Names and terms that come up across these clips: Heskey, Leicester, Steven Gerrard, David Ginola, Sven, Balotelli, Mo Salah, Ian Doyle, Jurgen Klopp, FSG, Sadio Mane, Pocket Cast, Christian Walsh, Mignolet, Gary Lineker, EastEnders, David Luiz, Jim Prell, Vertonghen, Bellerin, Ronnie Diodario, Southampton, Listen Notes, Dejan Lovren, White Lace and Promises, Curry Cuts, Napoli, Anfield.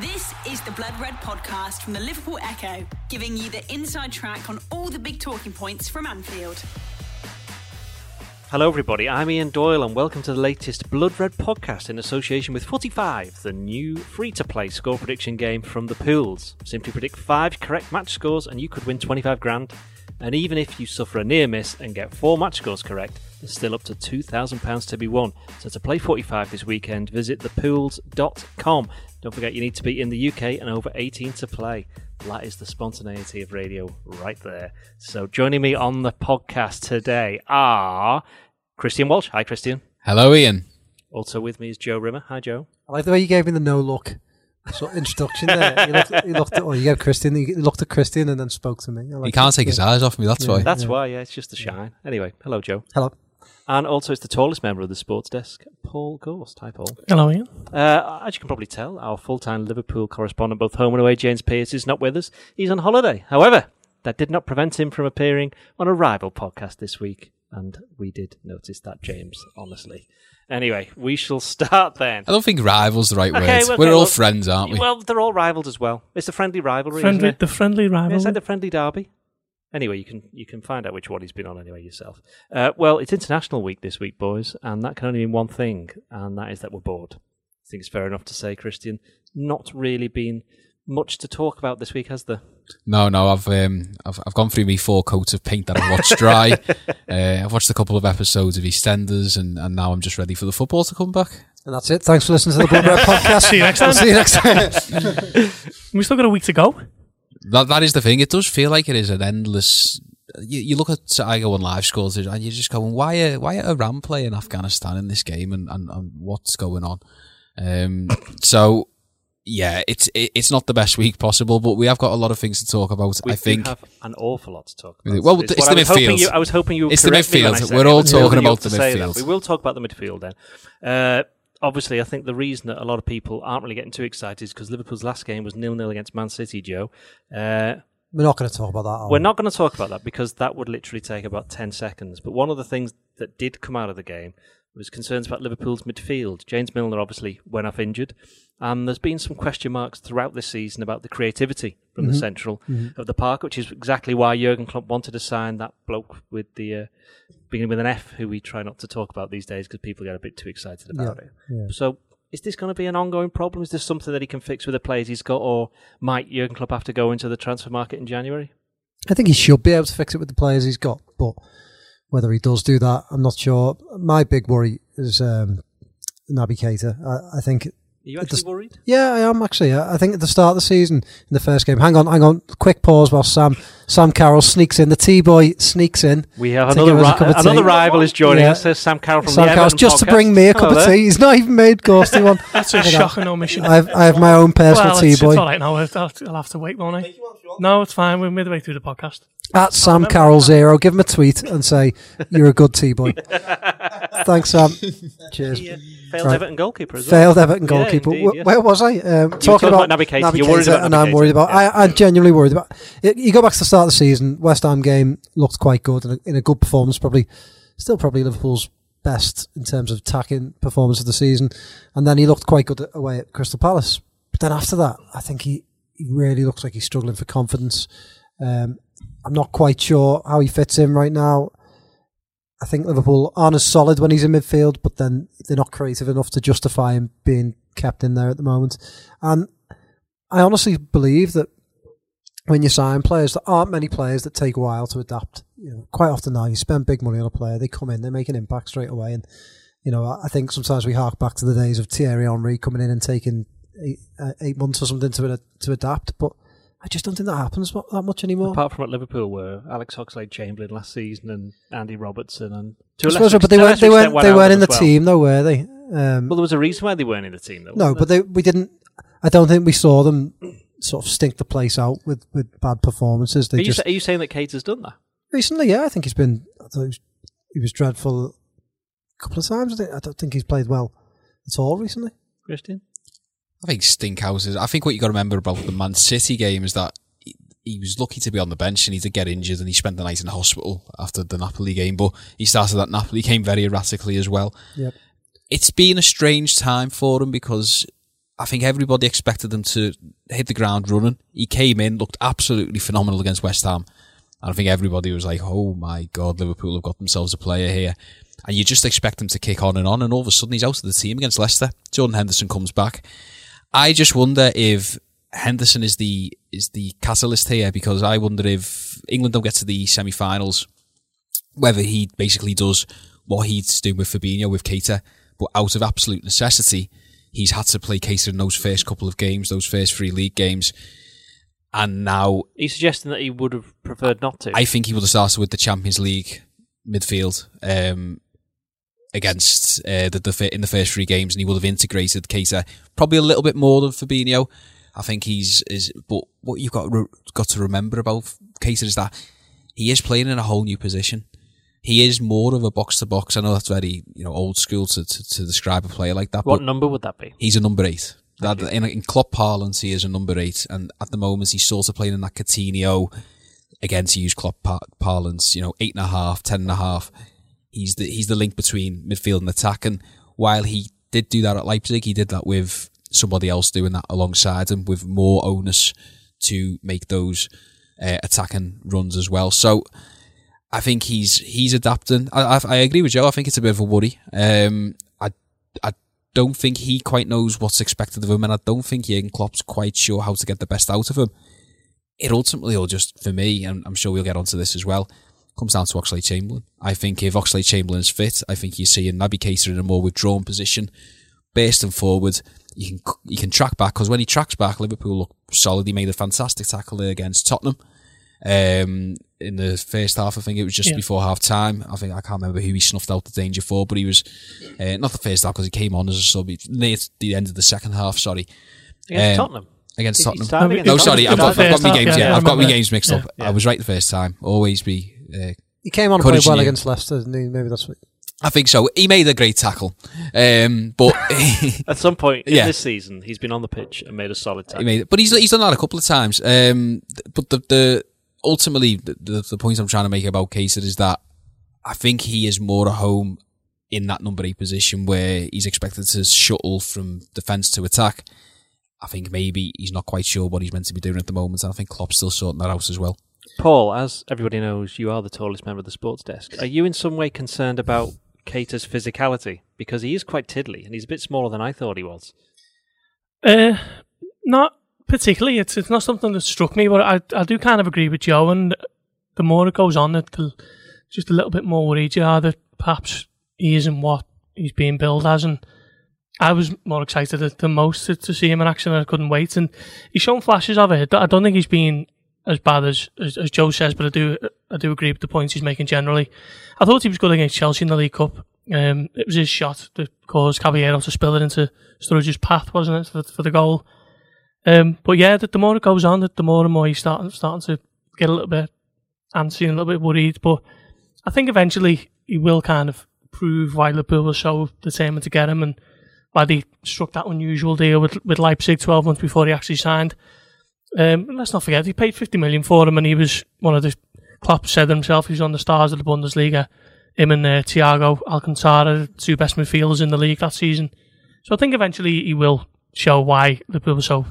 This is the Blood Red Podcast from the Liverpool Echo, giving you the inside track on all the big talking points from Anfield. Hello everybody, I'm Ian Doyle and welcome to the latest Blood Red Podcast in association with 45, the new free-to-play score prediction game from the Pools. Simply predict 5 correct match scores and you could win 25 grand. And even if you suffer a near miss and get 4 match scores correct, there's still up to £2,000 to be won. So to play 45 this weekend, visit thepools.com. Don't forget you need to be in the UK and over 18 to play. That is the spontaneity of radio right there. So joining me on the podcast today are Christian Walsh. Hi, Christian. Hello, Ian. Also with me is Joe Rimmer. Hi, Joe. I like the way you gave me the no-look sort of introduction there. You looked at Christian and then spoke to me. He can't take his eyes off me, that's why. That's why, it's just the shine. Anyway, hello, Joe. Hello. And also it's the tallest member of the sports desk, Paul Gorst. Hi, Paul. Hello, Ian. As you can probably tell, our full-time Liverpool correspondent, both home and away, James Pearce, is not with us. He's on holiday. However, that did not prevent him from appearing on a rival podcast this week. And we did notice that, James, honestly. Anyway, we shall start then. I don't think rival's the right word. We're all friends, aren't we? Well, they're all rivals as well. It's a friendly rivalry, isn't it? The friendly rivalry. It's like the friendly derby. Anyway, you can find out which one he's been on anyway yourself. Well, it's International Week this week, boys, and that can only mean one thing, and that is that we're bored. I think it's fair enough to say, Christian, not really been much to talk about this week, has there? No, I've gone through me 4 coats of paint that I've watched dry. I've watched a couple of episodes of EastEnders, and now I'm just ready for the football to come back. And that's it. Thanks for listening to the Blood Red Podcast. See you next time. We've still got a week to go. That is the thing. It does feel like it is an endless... You look at Tiger One live scores and you're just going, why are Iran playing Afghanistan in this game and what's going on? So, yeah, it's not the best week possible, but we have got a lot of things to talk about, I think. We have an awful lot to talk about. Well, it's the midfield. I was hoping you would correct me when I said it. It's the midfield. We're all talking about the midfield. We will talk about the midfield then. Obviously, I think the reason that a lot of people aren't really getting too excited is because Liverpool's last game was 0-0 against Man City, Joe. We're not going to talk about that, are we? We're not going to talk about that because that would literally take about 10 seconds. But one of the things that did come out of the game was concerns about Liverpool's midfield. James Milner obviously went off injured. And there's been some question marks throughout this season about the creativity from the central of the park, which is exactly why Jurgen Klopp wanted to sign that bloke with the... beginning with an F, who we try not to talk about these days because people get a bit too excited about it. Yeah. So is this going to be an ongoing problem? Is this something that he can fix with the players he's got, or might Jurgen Klopp have to go into the transfer market in January? I think he should be able to fix it with the players he's got, but whether he does do that, I'm not sure. My big worry is Naby Keita. I think... Are you actually worried? Yeah, I am actually. I think at the start of the season, in the first game, hang on, quick pause while Sam Carroll sneaks in. The T-boy sneaks in. We have another rival is joining us. There's Sam Carroll from the Everton podcast. Just to bring me a cup of tea. He's not even made Ghosty one. That's a shocking omission. I have my own personal T-boy. Well, it's all right now. I'll have to wait, won't I? No, it's fine. We're midway through the podcast. At Sam Carroll 0, give him a tweet and say, you're a good T-boy. Thanks, Sam. Cheers. Failed Everton goalkeeper as well. Failed Everton goalkeeper. Yeah, indeed, yes. Where was I? Talking about Naby Keita. You're worried about Naby Keita. And I'm worried about... Yeah. I'm genuinely worried about... You go back to the start of the season, West Ham game looked quite good and in a good performance, probably Liverpool's best in terms of attacking performance of the season. And then he looked quite good away at Crystal Palace. But then after that, I think he really looks like he's struggling for confidence. I'm not quite sure how he fits in right now. I think Liverpool aren't as solid when he's in midfield, but then they're not creative enough to justify him being kept in there at the moment. And I honestly believe that when you sign players, there aren't many players that take a while to adapt. You know, quite often now, you spend big money on a player, they come in, they make an impact straight away. And you know, I think sometimes we hark back to the days of Thierry Henry coming in and taking 8 months or something to adapt, but I just don't think that happens that much anymore. Apart from at Liverpool, where Alex Oxlade-Chamberlain last season and Andy Robertson and they weren't in the team, though, were they? Well, there was a reason why they weren't in the team, though. No, but we didn't. I don't think we saw them sort of stink the place out with bad performances. Are you saying that Keita's done that recently? Yeah, I think he's been. I thought he was dreadful a couple of times. I don't think he's played well at all recently. Christian. I think Stinkhouses. I think what you got to remember about the Man City game is that he was lucky to be on the bench and he did get injured and he spent the night in the hospital after the Napoli game, but he started that Napoli game very erratically as well. Yep. It's been a strange time for him because I think everybody expected him to hit the ground running. He came in, looked absolutely phenomenal against West Ham. And I think everybody was like, oh my God, Liverpool have got themselves a player here. And you just expect him to kick on. And all of a sudden, he's out of the team against Leicester. Jordan Henderson comes back. I just wonder if Henderson is the catalyst here, because I wonder if England don't get to the semi-finals, whether he basically does what he's doing with Fabinho, with Keita, but out of absolute necessity, he's had to play Keita in those first couple of games, those first three league games, and now... He's suggesting that he would have preferred not to. I think he would have started with the Champions League midfield against in the first three games, and he would have integrated Keita probably a little bit more than Fabinho. I think but what you've got to remember about Keita is that he is playing in a whole new position. He is more of a box to box. I know that's very old school to describe a player like that. What number would that be? He's a number 8. That, in Klopp parlance, he is a number 8, and at the moment he's sort of playing in that Coutinho, again to use Klopp parlance, 8.5, 10.5. He's the link between midfield and attack. And while he did do that at Leipzig, he did that with somebody else doing that alongside him, with more onus to make those attacking runs as well. So I think he's adapting. I agree with Joe. I think it's a bit of a worry. I don't think he quite knows what's expected of him, and I don't think Jurgen Klopp's quite sure how to get the best out of him. It ultimately will just, for me, and I'm sure we'll get onto this as well, comes down to Oxlade-Chamberlain. I think if Oxlade-Chamberlain's fit, I think you're seeing Naby Keita in a more withdrawn position, bursting forward. You can track back, because when he tracks back, Liverpool look solid. He made a fantastic tackle against Tottenham. In the first half, I think it was just before half time. I can't remember who he snuffed out the danger for, but he was not the first half, because he came on as a sub near the end of the second half. Sorry, against Tottenham. Against Tottenham. I've got my games mixed up. Yeah. I was right the first time. Always be. He came on and played well against Leicester, didn't he? Maybe that's what. I think so. He made a great tackle. But at some point in this season, he's been on the pitch and made a solid tackle. But he's done that a couple of times. But ultimately, the point I'm trying to make about Keita is that I think he is more at home in that number 8 position, where he's expected to shuttle from defence to attack. I think maybe he's not quite sure what he's meant to be doing at the moment, and I think Klopp's still sorting that out as well. Paul, as everybody knows, you are the tallest member of the sports desk. Are you in some way concerned about Keita's physicality? Because he is quite tiddly, and he's a bit smaller than I thought he was. Not particularly. It's not something that struck me, but I do kind of agree with Joe, and the more it goes on, just a little bit more worried you are that perhaps he isn't what he's being billed as, and I was more excited than most to see him in action, and I couldn't wait, and he's shown flashes of it. I don't think he's been as bad as Joe says, but I do agree with the points he's making generally. I thought he was good against Chelsea in the League Cup. It was his shot that caused Caballero to spill it into Sturridge's path, wasn't it, for the goal? But yeah, the more it goes on, the more and more he's starting to get a little bit antsy and a little bit worried. But I think eventually he will kind of prove why Liverpool were so determined to get him, and why they struck that unusual deal with Leipzig 12 months before he actually signed. Let's not forget, he paid 50 million for him, and he was one of the, Klopp said himself, he was on the stars of the Bundesliga. Him and Thiago Alcantara, two best midfielders in the league that season. So I think eventually he will show why Liverpool were so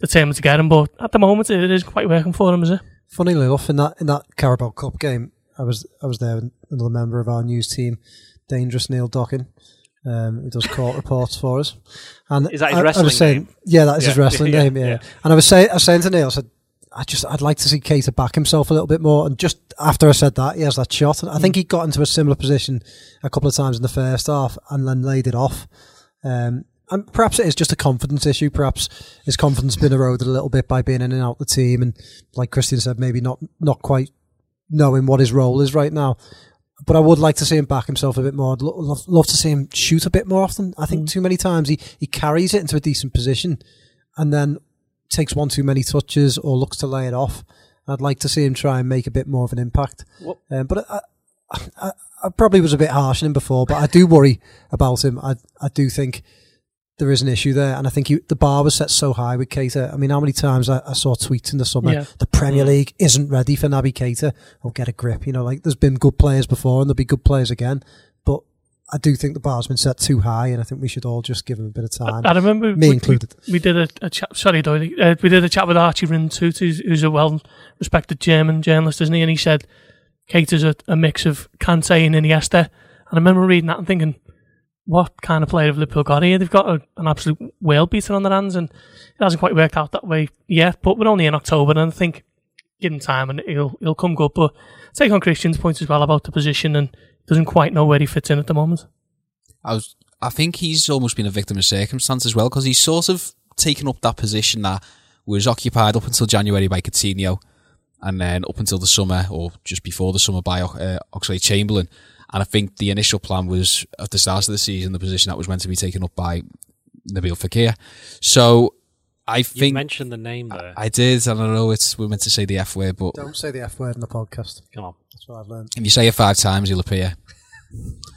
determined to get him, but at the moment it isn't quite working for him, is it? Funnily enough, in that Carabao Cup game, I was there with another member of our news team, Dangerous Neil Dockin, who does court reports for us. And is that his wrestling name? Yeah, that is his wrestling name, yeah. And I was saying to Neil, I said, I'd like to see Keita back himself a little bit more. And just after I said that, he has that shot. And I think he got into a similar position a couple of times in the first half and then laid it off. And perhaps it is just a confidence issue. Perhaps his confidence has been eroded a little bit by being in and out the team. And like Christian said, maybe not quite knowing what his role is right now. But I would like to see him back himself a bit more. I'd love to see him shoot a bit more often. I think too many times he carries it into a decent position and then takes one too many touches or looks to lay it off. I'd like to see him try and make a bit more of an impact. But I probably was a bit harsh on him before, but I do worry about him. I do think there is an issue there, and I think the bar was set so high with Keita. I mean, how many times I saw tweets in the summer, the Premier League isn't ready for Naby Keita. Oh, get a grip. There's been good players before and there'll be good players again. But I do think the bar's been set too high, and I think we should all just give him a bit of time. I remember, me included. We did a chat. Sorry, Doyle. We did a chat with Archie Rintut, who's a well-respected German journalist, isn't he? And he said Keita's a mix of Kante and Iniesta. And I remember reading that and thinking, what kind of player have Liverpool got here? They've got an absolute whale beater on their hands, and it hasn't quite worked out that way yet. But we're only in October, and I think give him time, and he'll come good. But take on Christian's point as well about the position and. Doesn't quite know where he fits in at the moment. I think he's almost been a victim of circumstance as well, because he's sort of taken up that position that was occupied up until January by Coutinho, and then up until the summer, or just before the summer, by Oxlade-Chamberlain. And I think the initial plan was, at the start of the season, the position that was meant to be taken up by Nabil Fekir. So I think... You mentioned the name there. I did, and I know we're meant to say the F word, but... Don't say the F word in the podcast. Come on. That's what I've learned. If you say it 5 times, he'll appear.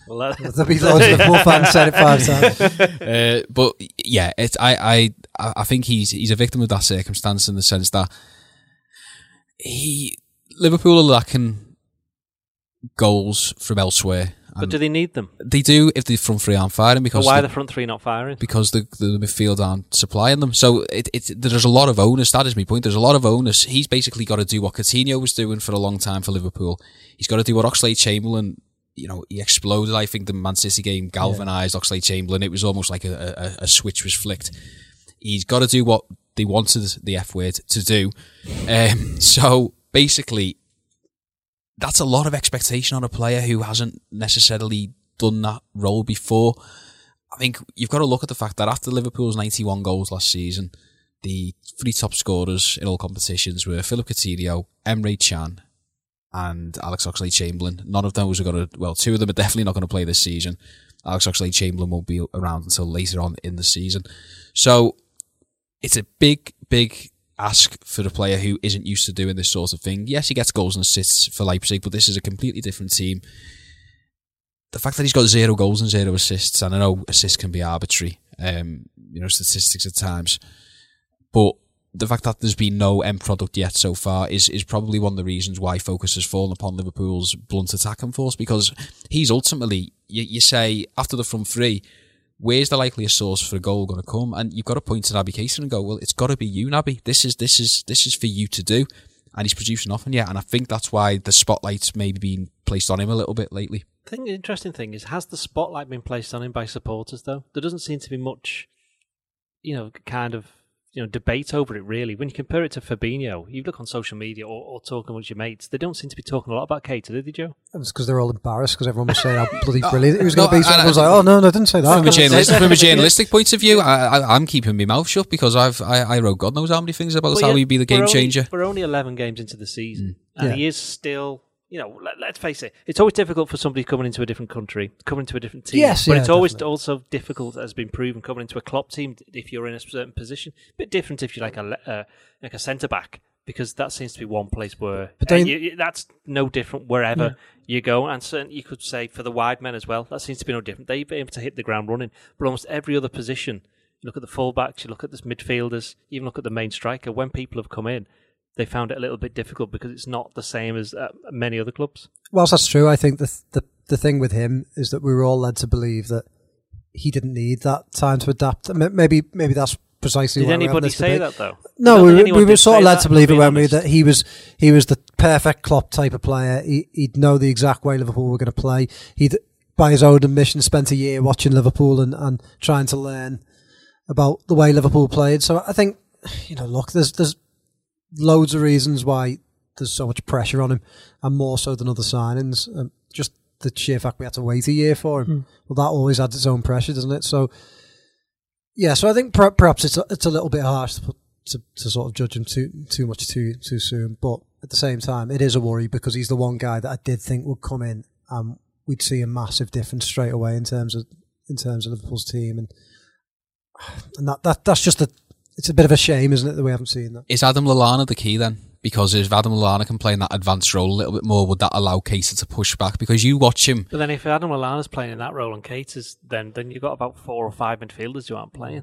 Well, there'll be loads of Liverpool fans said it 5 times. But yeah, I think he's a victim of that circumstance, in the sense that Liverpool are lacking goals from elsewhere. But do they need them? They do, if the front three aren't firing. Because why are the front three not firing? Because the midfield aren't supplying them. So there's a lot of onus. That is my point. There's a lot of onus. He's basically got to do what Coutinho was doing for a long time for Liverpool. He's got to do what Oxlade-Chamberlain, he exploded. I think the Man City game galvanised Oxlade-Chamberlain. It was almost like a switch was flicked. He's got to do what they wanted the F word to do. So basically... That's a lot of expectation on a player who hasn't necessarily done that role before. I think you've got to look at the fact that after Liverpool's 91 goals last season, the 3 top scorers in all competitions were Philip Coutinho, Emre Can and Alex Oxlade-Chamberlain. None of those are going to... Well, 2 of them are definitely not going to play this season. Alex Oxlade-Chamberlain won't be around until later on in the season. So it's a big, big... ask for a player who isn't used to doing this sort of thing. Yes, he gets goals and assists for Leipzig, but this is a completely different team. The fact that he's got 0 goals and 0 assists, and I know assists can be arbitrary, statistics at times, but the fact that there's been no end product yet so far is probably one of the reasons why focus has fallen upon Liverpool's blunt attacking force, because he's ultimately, you say, after the front three, where's the likeliest source for a goal going to come? And you've got to point to Naby Keita and go, well, it's got to be you, Naby. This is for you to do. And he's produced nothing yet. And I think that's why the spotlight's maybe been placed on him a little bit lately. I think the interesting thing is, has the spotlight been placed on him by supporters, though? There doesn't seem to be much, debate over it, really. When you compare it to Fabinho, you look on social media or talking with your mates, they don't seem to be talking a lot about Keita, did they, Joe? It's because they're all embarrassed because everyone was saying how bloody brilliant he was going to be. So I was like, I didn't say that. From a journalistic point of view, I'm keeping my mouth shut, because I wrote God knows how many things about how he'd be the game changer. We're only 11 games into the season, and he is still... let's face it, it's always difficult for somebody coming into a different country, coming to a different team. Yes, but it's always also difficult, as has been proven, coming into a Klopp team if you're in a certain position. A bit different if you're like a centre-back, because that seems to be one place where... But that's no different wherever you go. And certainly you could say for the wide men as well, that seems to be no different. They've been able to hit the ground running. But almost every other position, you look at the full-backs, you look at the midfielders, you even look at the main striker, when people have come in, they found it a little bit difficult because it's not the same as many other clubs. Whilst that's true, I think the thing with him is that we were all led to believe that he didn't need that time to adapt. Maybe that's precisely why. Did anybody say that, though? No, we were sort of led to believe it, weren't we, that he was the perfect Klopp type of player. He'd know the exact way Liverpool were going to play. He'd, by his own admission, spent a year watching Liverpool and trying to learn about the way Liverpool played. So I think, look, there's loads of reasons why there's so much pressure on him, and more so than other signings. Just the sheer fact we had to wait a year for him. Well, that always adds its own pressure, doesn't it? So, yeah. So I think perhaps it's a little bit harsh to sort of judge him too much too soon. But at the same time, it is a worry, because he's the one guy that I did think would come in and we'd see a massive difference straight away in terms of Liverpool's team, and that's just it's a bit of a shame, isn't it, that we haven't seen that? Is Adam Lallana the key then? Because if Adam Lallana can play in that advanced role a little bit more, would that allow Keita to push back? Because you watch him... But then if Adam Lallana's playing in that role and Keita's, then you've got about 4 or 5 midfielders who aren't playing.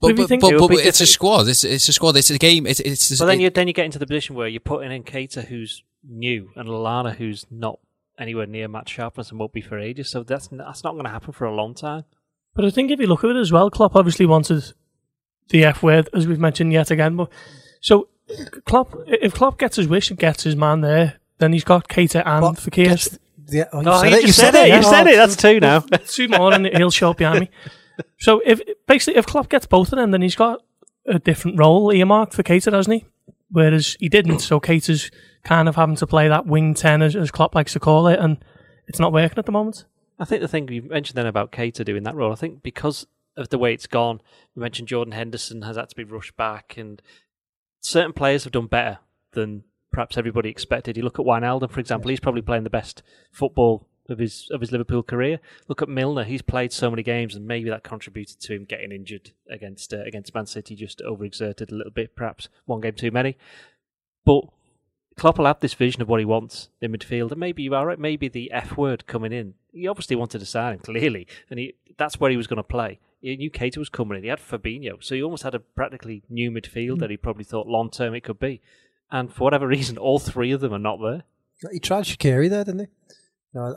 But it's a squad. It's a squad. It's a game. But then you get into the position where you're putting in Keita, who's new, and Lallana, who's not anywhere near match sharpness and won't be for ages. So that's not going to happen for a long time. But I think if you look at it as well, Klopp obviously wanted the F word, as we've mentioned yet again. But so Klopp, if Klopp gets his wish and gets his man there, then he's got Keita and Fekir. Yeah, you said it. That's two now. Two more, and he'll show up behind me. So if Klopp gets both of them, then he's got a different role earmarked for Keita, hasn't he? Whereas he didn't. So Keita's kind of having to play that wing 10, as Klopp likes to call it, and it's not working at the moment. I think the thing you mentioned then about Keita doing that role, I think because of the way it's gone, you mentioned Jordan Henderson has had to be rushed back, and certain players have done better than perhaps everybody expected. You look at Wijnaldum, for example, he's probably playing the best football of his Liverpool career. Look at Milner, he's played so many games, and maybe that contributed to him getting injured against Man City, just overexerted a little bit, perhaps one game too many. But Klopp will have this vision of what he wants in midfield, and maybe you are right, maybe the F word coming in. He obviously wanted to sign him, clearly, and that's where he was going to play. He knew Keita was coming in, he had Fabinho, so he almost had a practically new midfield that he probably thought long-term it could be. And for whatever reason, all three of them are not there. He tried Shaqiri there, didn't he? No,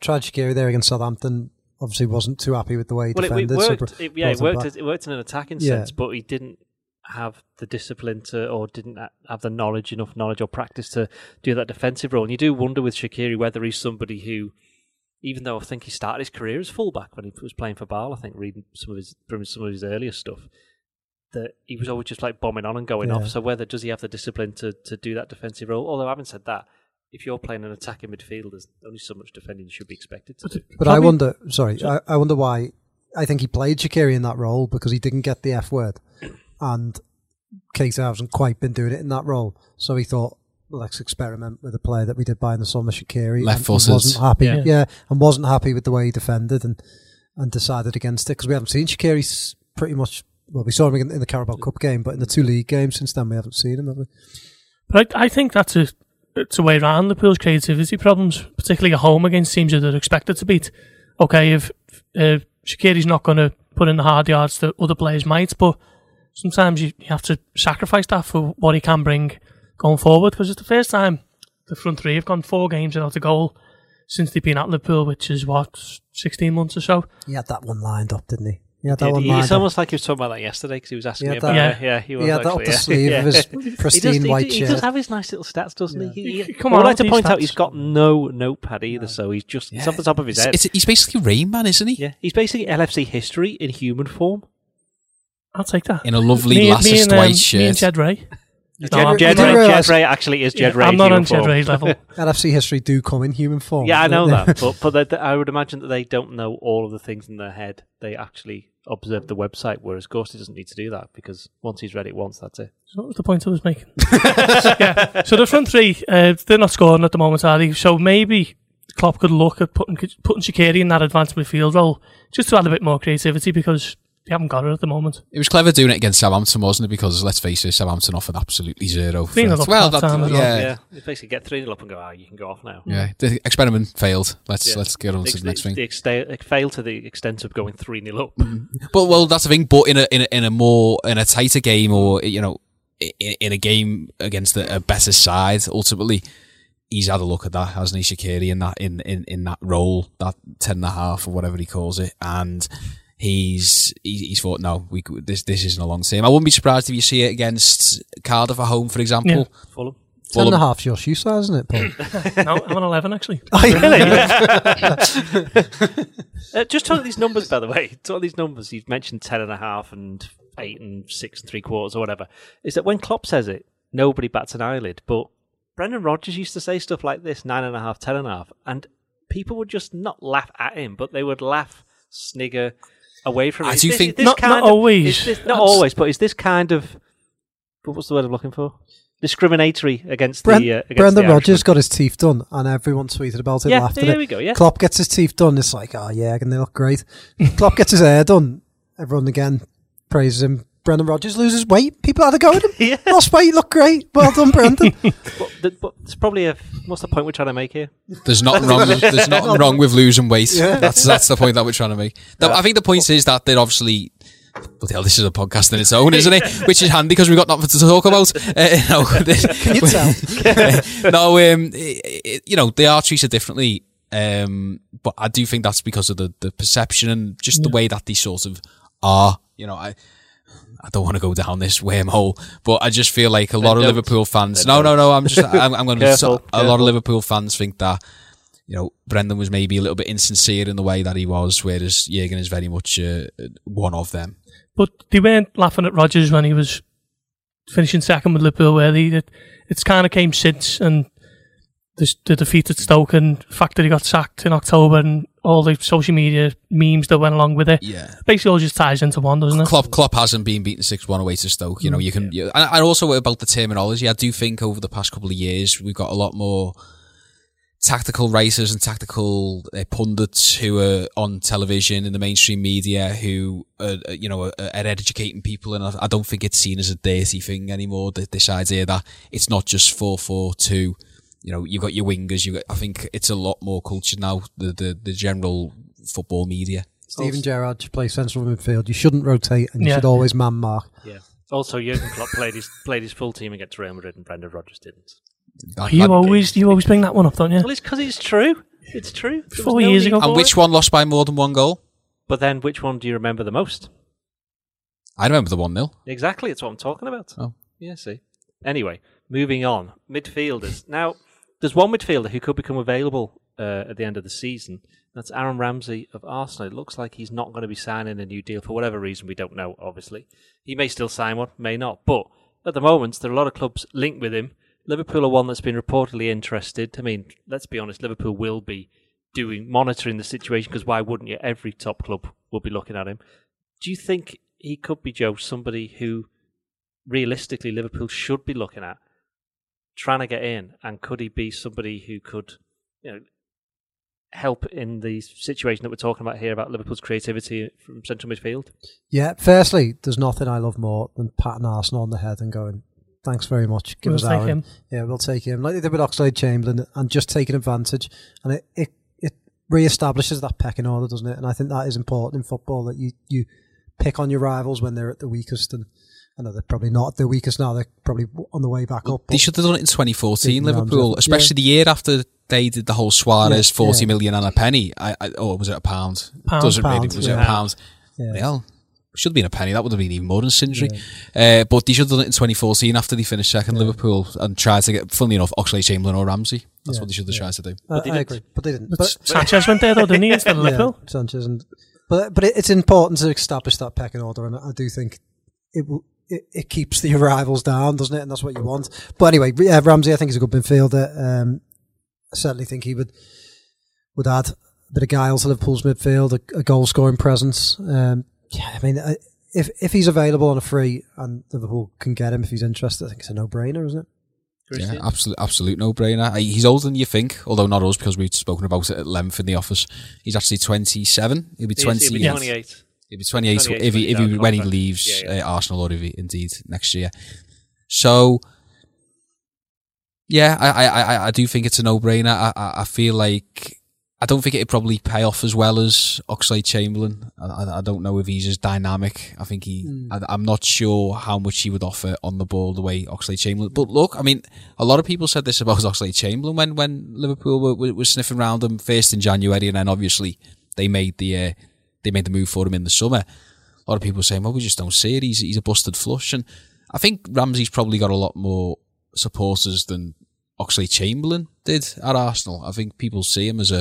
tried Shaqiri there against Southampton. Obviously, wasn't too happy with the way he defended. It worked in an attacking sense, but he didn't have the discipline or didn't have enough knowledge or practice to do that defensive role. And you do wonder with Shaqiri whether he's somebody who, even though I think he started his career as fullback when he was playing for Bale, I think reading some of his earlier stuff, that he was always just like bombing on and going off. So whether does he have the discipline to do that defensive role? Although having said that, if you're playing an attacking midfield, there's only so much defending should be expected to do. But I wonder why. I think he played Shaqiri in that role because he didn't get the F word, and Keita hasn't quite been doing it in that role. So he thought, let's experiment with a player that we did buy in the summer, Shaqiri. Wasn't happy with the way he defended and decided against it, because we haven't seen Shaqiri pretty much. Well, we saw him in the Carabao Cup game, but in the two league games since then, we haven't seen him, have we? But I think that's it's a way around the Liverpool's creativity problems, particularly at home against teams that are expected to beat. Okay, if Shaqiri's not going to put in the hard yards that other players might, but sometimes you have to sacrifice that for what he can bring going forward, because it's the first time the front three have gone 4 games without a goal since they've been at Liverpool, which is, 16 months or so? He had that one lined up, didn't he? It's almost like he was talking about that yesterday because he was asking me about it. Yeah, he was. He had that up the sleeve of his pristine white shirt. He does have his nice little stats, doesn't he? I'd like to point out he's got no notepad either, so he's just it's off the top of his head. He's basically Rain Man, isn't he? Yeah, he's basically LFC history in human form. I'll take that. In a lovely lassist white shirt. Me and Jed Ray. Jed Ray actually is Jed Ray. I'm not on Jed Ray's level. LFC history do come in human form. Yeah, I know that. But I would imagine that they don't know all of the things in their head. They actually observe the website, whereas Gorsty doesn't need to do that because once he's read it once, that's it. So what was the point I was making? So the front three, they're not scoring at the moment, are they? So maybe Klopp could look at putting Shaqiri in that advanced midfield role just to add a bit more creativity because they haven't got it at the moment. It was clever doing it against Southampton, wasn't it? Because let's face it, Southampton offered absolutely zero. 3-0 up. Well, they basically get 3-0 up and go, you can go off now. Yeah, the experiment failed. Let's get on to the next thing. It failed to the extent of going 3-0 up. Well, that's the thing. But in a tighter game, or in a game against a better side, ultimately, he's had a look at that, hasn't he, Shaqiri, in that role, that 10.5 or whatever he calls it, and He's thought, no, this isn't a long team. I wouldn't be surprised if you see it against Cardiff at home, for example. Yeah. Fulham. 10.5's your shoe size, isn't it, Paul? No, I'm on 11, actually. Oh, really? Just talking these numbers, by the way. You've mentioned 10.5 and 8 and 6 3/4 or whatever. Is that when Klopp says it, nobody bats an eyelid. But Brendan Rodgers used to say stuff like this, 9.5, 10.5. And people would just not laugh at him, but they would laugh, snigger, away from it. But is this kind of, what's the word I'm looking for? Discriminatory against against Brendan Rodgers got his teeth done, and everyone tweeted about it. Yeah, there we go. Yeah, Klopp gets his teeth done. It's like, and they look great. Klopp gets his hair done. Everyone again praises him. Brendan Rodgers loses weight. People had a go at him. Lost weight. Look great. Well done, Brendan. but it's probably what's the point we're trying to make here? There's nothing wrong with losing weight. Yeah. That's the point that we're trying to make. I think the point is that they're obviously Bloody hell, this is a podcast in its own, isn't it? Which is handy because we've got nothing to talk about. Can you tell? They are treated differently. But I do think that's because of the perception and just the way that they sort of are. You know, I don't want to go down this wormhole, but I just feel like a lot of Liverpool fans. No. I'm going to be a lot of Liverpool fans think that, you know, Brendan was maybe a little bit insincere in the way that he was, whereas Jurgen is very much one of them. But they weren't laughing at Rodgers when he was finishing second with Liverpool, where it's kind of came since, and the defeat at Stoke and the fact that he got sacked in October and all the social media memes that went along with it. Yeah. Basically all just ties into one, doesn't it? Klopp hasn't been beaten 6-1 away to Stoke. You know, you can... Yeah. And also about the terminology, I do think over the past couple of years, we've got a lot more tactical writers and tactical pundits who are on television in the mainstream media who are educating people, and I don't think it's seen as a dirty thing anymore, this idea that it's not just 4-4-2. You know, you've got your wingers. I think it's a lot more cultured now, the general football media. Steven Gerrard should play central midfield. You shouldn't rotate, and you should always man mark. Yeah. Also, Jurgen Klopp played his full team against Real Madrid, and Brendan Rodgers didn't. You always bring that one up, don't you? Well, it's because it's true. It's true. 4 years ago. And which one lost by more than one goal? But then, which one do you remember the most? I remember the 1-0. Exactly. It's what I'm talking about. Oh, yeah. See. Anyway, moving on. Midfielders now. There's one midfielder who could become available at the end of the season. That's Aaron Ramsey of Arsenal. It looks like he's not going to be signing a new deal for whatever reason. We don't know, obviously. He may still sign one, may not. But at the moment, there are a lot of clubs linked with him. Liverpool are one that's been reportedly interested. I mean, let's be honest, Liverpool will be monitoring the situation, because why wouldn't you? Every top club will be looking at him. Do you think he could be, Joe, somebody who realistically Liverpool should be looking at? Trying to get in, and could he be somebody who could, you know, help in the situation that we're talking about here about Liverpool's creativity from central midfield? Yeah, firstly, there's nothing I love more than patting Arsenal on the head and going, thanks very much, give us Aaron. We'll take him. Yeah, we'll take him. Like they did with Oxlade-Chamberlain, and just taking advantage, and it re-establishes that pecking order, doesn't it? And I think that is important in football, that you pick on your rivals when they're at the weakest, and I know they're probably not the weakest now. They're probably on the way back up. They should have done it in 2014, Liverpool, especially the year after they did the whole Suarez 40 million and a penny. Was it a pound? Was it a pound? Yeah. Well, should have been a penny. That would have been even more than Sindri. Yeah. But they should have done it in 2014 after they finished second, Liverpool, and tried to get, funnily enough, Oxlade-Chamberlain or Ramsey. That's what they should have tried to do. I agree, but they didn't. But Sanchez went there though, didn't he? Instead of Liverpool. Sanchez, but it's important to establish that pecking order, and I do think it will. It keeps the arrivals down, doesn't it? And that's what you want. But anyway, Ramsey, I think he's a good midfielder. I certainly think he would add a bit of guile to Liverpool's midfield, a goal-scoring presence. If he's available on a free and Liverpool can get him, if he's interested, I think it's a no-brainer, isn't it? Christian? Yeah, absolute no-brainer. He's older than you think, although not us, because we've spoken about it at length in the office. He's actually 27. He'll be 28. It'd be 28 if he when he leaves Arsenal, or if he indeed next year. So, yeah, I do think it's a no-brainer. I feel like I don't think it'd probably pay off as well as Oxlade-Chamberlain. I don't know if he's as dynamic. I think I'm not sure how much he would offer on the ball the way Oxlade-Chamberlain. But look, I mean, a lot of people said this about Oxlade-Chamberlain when Liverpool were sniffing round him first in January, and then obviously they made the. They made the move for him in the summer. A lot of people saying, well, we just don't see it. He's a busted flush. And I think Ramsey's probably got a lot more supporters than Oxlade-Chamberlain did at Arsenal. I think people see him as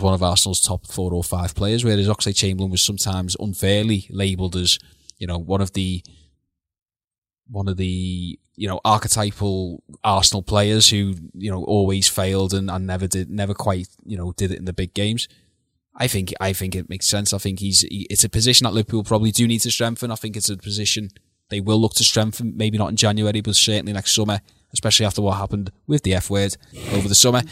one of Arsenal's top 4 or 5 players, whereas Oxlade-Chamberlain was sometimes unfairly labelled as, you know, one of the you know, archetypal Arsenal players who, you know, always failed and never quite, you know, did it in the big games. I think it makes sense. I think it's a position that Liverpool probably do need to strengthen. I think it's a position they will look to strengthen, maybe not in January, but certainly next summer, especially after what happened with the F word over the summer.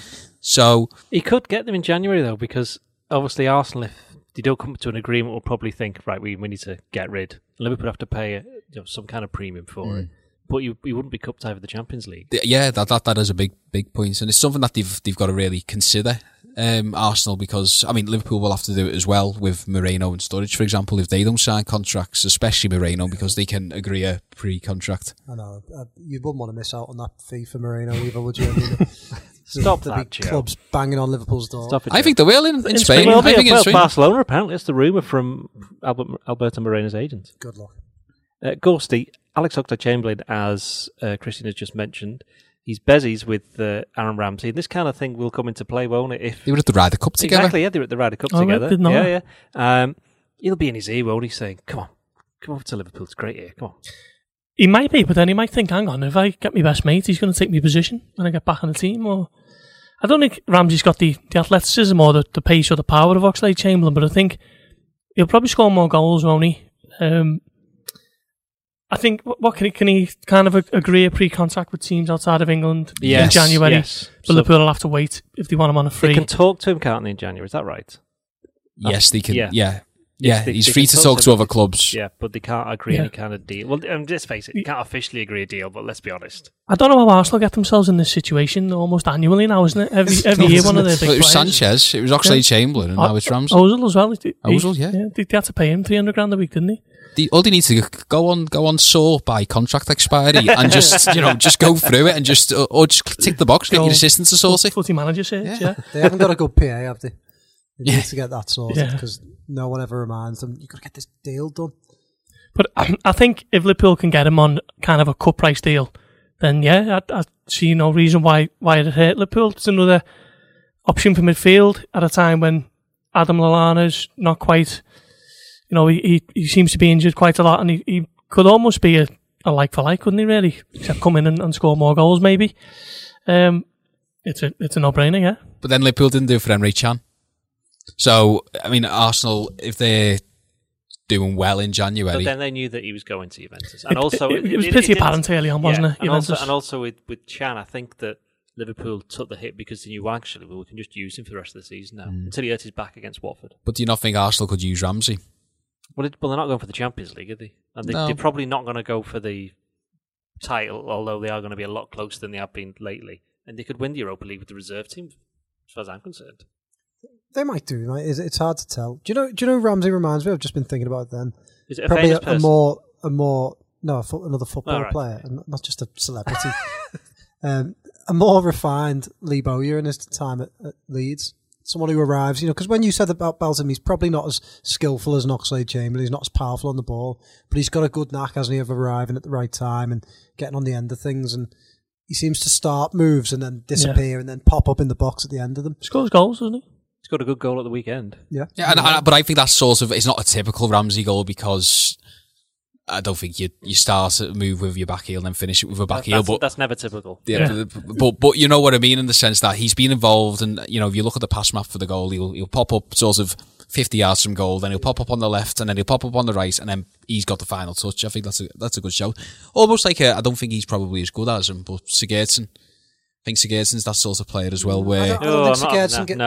So he could get them in January, though, because obviously Arsenal, if they don't come to an agreement, will probably think, right, we need to get rid. Liverpool have to pay some kind of premium for it. But you wouldn't be cupped over the Champions League. Yeah, that is a big point, and it's something that they've got to really consider, Arsenal, because I mean Liverpool will have to do it as well with Moreno and Sturridge, for example, if they don't sign contracts, especially Moreno, because they can agree a pre-contract. I know you wouldn't want to miss out on that fee for Moreno either, would you? I mean, stop the big clubs banging on Liverpool's door. I think they will in Spain. Well, I think in Barcelona, apparently, that's the rumor from Alberto Moreno's agent. Good luck, Ghosty. Alex Oxlade-Chamberlain, as Christian has just mentioned, he's bezies with Aaron Ramsey. And this kind of thing will come into play, won't it? If they were at the Ryder Cup together. Exactly, yeah, they were at the Ryder Cup together. Didn't yeah, yeah. He'll be in his ear, won't he, saying, come on, come over to Liverpool, it's great here, come on. He might be, but then he might think, hang on, if I get my best mate, he's going to take my position when I get back on the team. Or I don't think Ramsey's got the athleticism or the pace or the power of Oxlade-Chamberlain, but I think he'll probably score more goals, won't he? I think, what can he kind of agree a pre-contract with teams outside of England in January? Yes. But so Liverpool will have to wait if they want him on a free. They can talk to him, can't they, in January? Is that right? Yes, they can. Yeah. He's free to talk to other clubs. Yeah, but they can't agree any kind of deal. Well, let's face it, they can't officially agree a deal, but let's be honest. I don't know how Arsenal get themselves in this situation almost annually now, isn't it? Every year, one of their big players. It was Sanchez, it was Oxlade-Chamberlain, and now it's Ramsey. Ozil as well. Ozil. They had to pay him $300,000 a week, didn't they? All they need to go on sore by contract expiry and just just go through it and just or just tick the box, get your assistant to sort it. Footy manager says, they haven't got a good PA, have they? They need to get that sorted because no one ever reminds them. You've got to get this deal done. But I think if Liverpool can get him on kind of a cut price deal, then I see no reason why it'd hurt Liverpool. It's another option for midfield at a time when Adam Lallana's not quite. He seems to be injured quite a lot, and he could almost be a like-for-like, couldn't he, really? Except come in and score more goals, maybe. It's a no-brainer, yeah. But then Liverpool didn't do it for Emre Can. So, I mean, Arsenal, if they're doing well in January... But then they knew that he was going to Juventus. And it was pretty apparent early on, wasn't it? And also with Can, I think that Liverpool took the hit because they knew, actually, well, we can just use him for the rest of the season now, until he hurt his back against Watford. But do you not think Arsenal could use Ramsey? Well, they're not going for the Champions League, are they? And they're probably not going to go for the title, although they are going to be a lot closer than they have been lately. And they could win the Europa League with the reserve team, as far as I'm concerned. They might do. Right? It's hard to tell. Do you know? Ramsey reminds me. I've just been thinking about it then. Is it probably another football player, and not just a celebrity. A more refined Lee Bowyer in his time at Leeds. Someone who arrives, because when you said about Beltham, he's probably not as skillful as Oxlade-Chamberlain, he's not as powerful on the ball, but he's got a good knack, hasn't he, of arriving at the right time and getting on the end of things, and he seems to start moves and then disappear and then pop up in the box at the end of them. Scores goals, doesn't he? He's got a good goal at the weekend. Yeah. But I think that's sort of, it's not a typical Ramsey goal, because I don't think you start a move with your back heel and then finish it with a back heel. But that's never typical. Yeah. But you know what I mean, in the sense that he's been involved, and if you look at the pass map for the goal, he'll pop up sort of 50 yards from goal, then he'll pop up on the left, and then he'll pop up on the right, and then he's got the final touch. I think that's a good show. Almost like I don't think he's probably as good as him, but Sigurdsson. I think Sigurdsson's that sort of player as well. Where Sigurdsson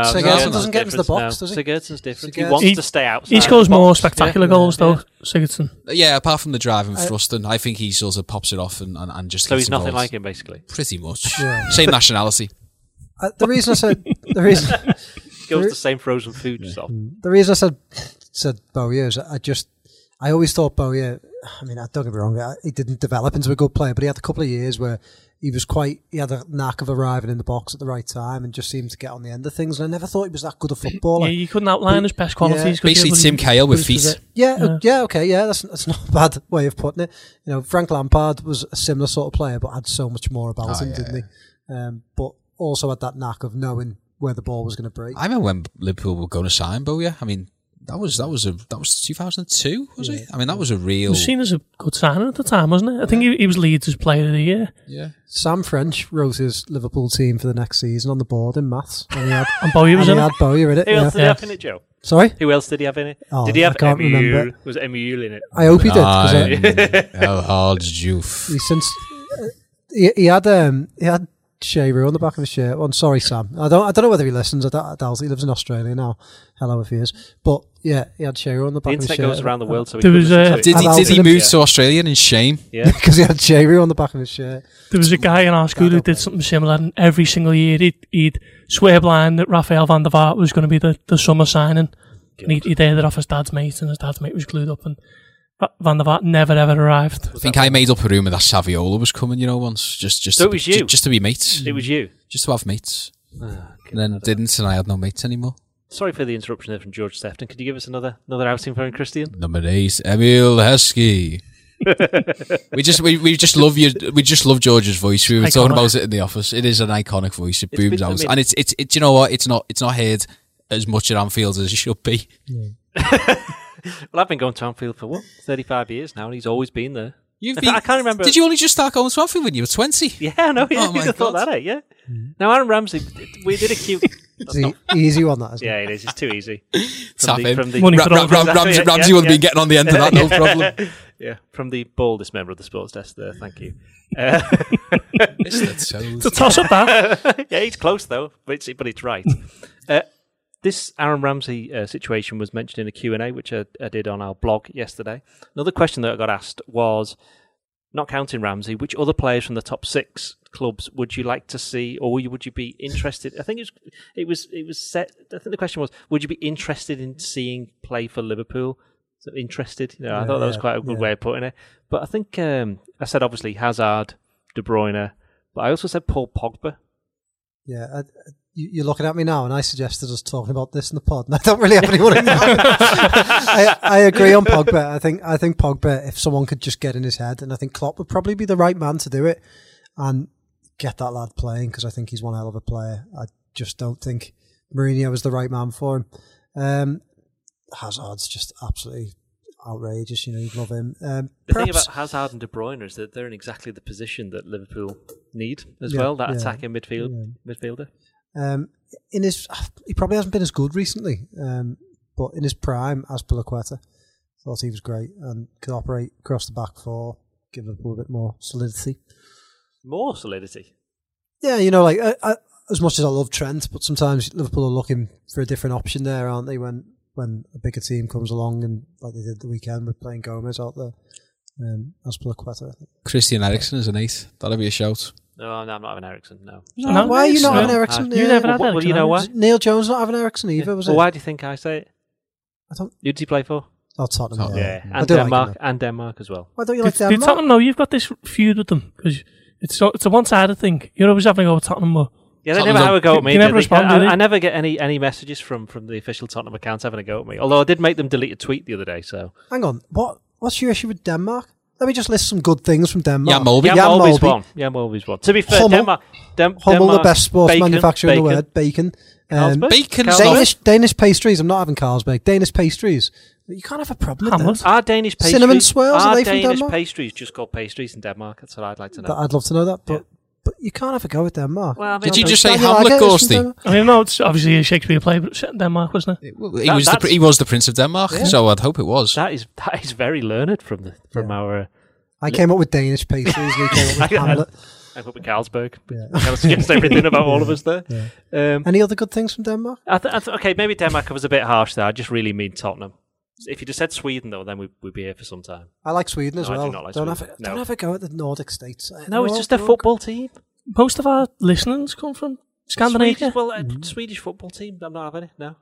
doesn't get into the box, does he? Sigurdsson's different. He wants to stay outside. He scores more spectacular goals though, Sigurdsson. Yeah, apart from the driving thrusting, I think he sort of pops it off and just. So he's nothing like him, basically. Pretty much, same nationality. The reason he goes to the same frozen food stuff. The reason I said Bowyer is I always thought Bowyer. I mean, don't get me wrong, he didn't develop into a good player, but he had a couple of years where. He had a knack of arriving in the box at the right time and just seemed to get on the end of things. And I never thought he was that good a footballer. Yeah, you couldn't outline his best qualities. Yeah, basically Tim Cahill with feet. That's not a bad way of putting it. Frank Lampard was a similar sort of player, but had so much more about him, didn't he? But also had that knack of knowing where the ball was going to break. I remember when Liverpool were going to sign Bowyer. I mean, that was 2002, was it? I mean, that was a real... He was seen as a good signing at the time, wasn't it? I think he was Leeds' player of the year. Yeah. Sam French wrote his Liverpool team for the next season on the board in maths. And Bowyer was in it. He had Bowyer in it. Who else did he have in it, Joe? Sorry? Who else did he have in it? Did he have Emile? Was Emile in it? I hope he did. How hard, Juve. He had Shaqiri on the back of his shirt. Well, I'm sorry, Sam. I don't know whether he listens. I doubt he lives in Australia now. Hello, if he is. But yeah, he had Shaqiri on the back of his shirt. The internet goes around the world, so did he move to Australia in shame? Yeah, because he had Shaqiri on the back of his shirt. There was a guy in our school who did something similar, and every single year he'd swear blind that Raphael van der Vaart was going to be the summer signing. And he'd heard it off his dad's mate, and his dad's mate was glued up, and Van der Vaart never ever arrived. I think I made up a rumour that Saviola was coming, you know, once. Just to be mates. It was you. Just to have mates. And then didn't, and I had no mates anymore. Sorry for the interruption there from George Stefton. Could you give us another outing for him, Christian? Number 8, Emil Heskey. we just love George's voice. We were talking about it in the office. It is an iconic voice. It booms out, and it's you know what? It's not heard as much at Anfield as it should be. Yeah. Well, I've been going to Anfield for 35 years now, and he's always been there. I can't remember. Did you only just start going to Anfield when you were 20? Yeah, I know. Yeah, I thought that, yeah. Mm. Now, Aaron Ramsey, we did a cute. It's an easy one, that, isn't it? Yeah, it is. It's too easy. Ramsey wouldn't be getting on the end of that, no problem. Yeah, from the baldest member of the sports desk there, thank you. It's a toss up that. Yeah, he's close, though, but it's right. This Aaron Ramsey situation was mentioned in a Q&A, which I did on our blog yesterday. Another question that I got asked was, not counting Ramsey, which other players from the top 6 clubs would you like to see, or would you be interested? I think it was set. I think the question was, would you be interested in seeing play for Liverpool? So interested, you know, I thought that was quite a good way of putting it. But I think I said obviously Hazard, De Bruyne, but I also said Paul Pogba. Yeah. You're looking at me now, and I suggested us talking about this in the pod, and I don't really have anyone in mind. I agree on Pogba. I think Pogba, if someone could just get in his head, and I think Klopp would probably be the right man to do it and get that lad playing, because I think he's one hell of a player. I just don't think Mourinho was the right man for him. Hazard's just absolutely outrageous. You know, you'd love him. The thing about Hazard and De Bruyne is that they're in exactly the position that Liverpool need as well. That attacking midfielder. He probably hasn't been as good recently, but in his prime, Azpilicueta, thought he was great and could operate across the back four, give Liverpool a bit more solidity. More solidity? Yeah, you know, like as much as I love Trent, but sometimes Liverpool are looking for a different option there, aren't they? When a bigger team comes along, and like they did the weekend with playing Gomez out there, Azpilicueta, I think. Christian Eriksen is an 8. That'll be a shout. No, I'm not having Ericsson, no. Why are you not having Ericsson? You never had Ericsson. Well, you know why? Neil Jones not having Ericsson either, was it? Well, why do you think I say it? I don't... Who did he play for? Oh, Tottenham. Yeah. And Denmark, like and Denmark as well. Why don't you like Denmark? Tottenham, though, you've got this feud with them, because it's a one-sided thing. You're always having a go with Tottenham, but... Yeah, they never have a go at me. I never get any messages from the official Tottenham account having a go at me, although I did make them delete a tweet the other day, so... Hang on, what's your issue with Denmark? Let me just list some good things from Denmark. Jan Molby's one. To be fair, Hummel, Denmark, the best sports manufacturer in the world. Bacon. Danish pastries. I'm not having Carlsberg. Danish pastries. You can't have a problem with them. Are Danish pastries... Cinnamon swirls, are they from Denmark? Are Danish pastries just called pastries in Denmark? That's what I'd like to know. I'd love to know that, but you can't have a go with Denmark. Well, I mean, did you just say Hamlet Gorsty? I mean, no, it's obviously a Shakespeare play, but it's set in Denmark, wasn't it? He was the Prince of Denmark, so I'd hope it was. That is very learned from our... I came up with Danish pastries, we came up with Hamlet. I came up with Carlsberg. Yeah. I was against everything about all of us there. Yeah. Any other good things from Denmark? Okay, maybe Denmark was a bit harsh there. I just really mean Tottenham. If you just said Sweden, though, then we'd be here for some time. I like Sweden as well. I do not like Sweden. Don't have a go at the Nordic states. No, it's just their football team. Most of our listeners come from Scandinavia. Swedish football team. I'm not having it. No,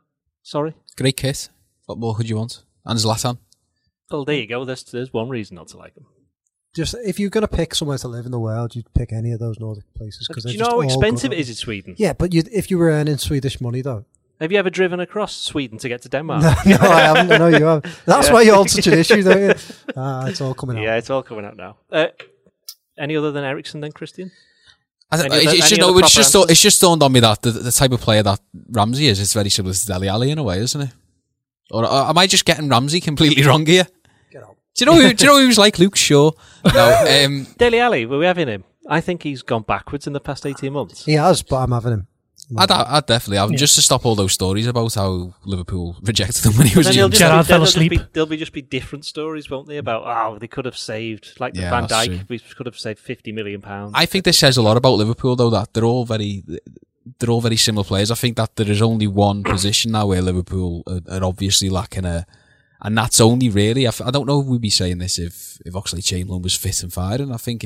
sorry. Great kiss. What more could you want? And Zlatan. Well, there you go. There's one reason not to like them. Just if you're going to pick somewhere to live in the world, you'd pick any of those Nordic places. Do you know how expensive it is in Sweden? Yeah, but if you were earning Swedish money, though. Have you ever driven across Sweden to get to Denmark? No, I haven't. I know you have. That's why you hold such an issue, don't you? It's all coming out. Yeah, it's all coming out now. Any other than Ericsson then, Christian? It's just dawned on me that the type of player that Ramsey is very similar to Dele Alli in a way, isn't it? Or am I just getting Ramsey completely wrong here? Get out. Do you know who was like Luke Shaw? No, Dele Alli, were we having him? I think he's gone backwards in the past 18 months. He has, but I'm having him. I'd definitely have him, just to stop all those stories about how Liverpool rejected them when he was young. Gerrard fell asleep. There'll just be different stories, won't they, about they could have saved, like Van Dijk, we could have saved £50 million. I think this says a lot about Liverpool, though, that they're all very similar players. I think that there is only one position now where Liverpool are obviously lacking and that's only really, I don't know if we'd be saying this if Oxlade-Chamberlain was fit and firing. I think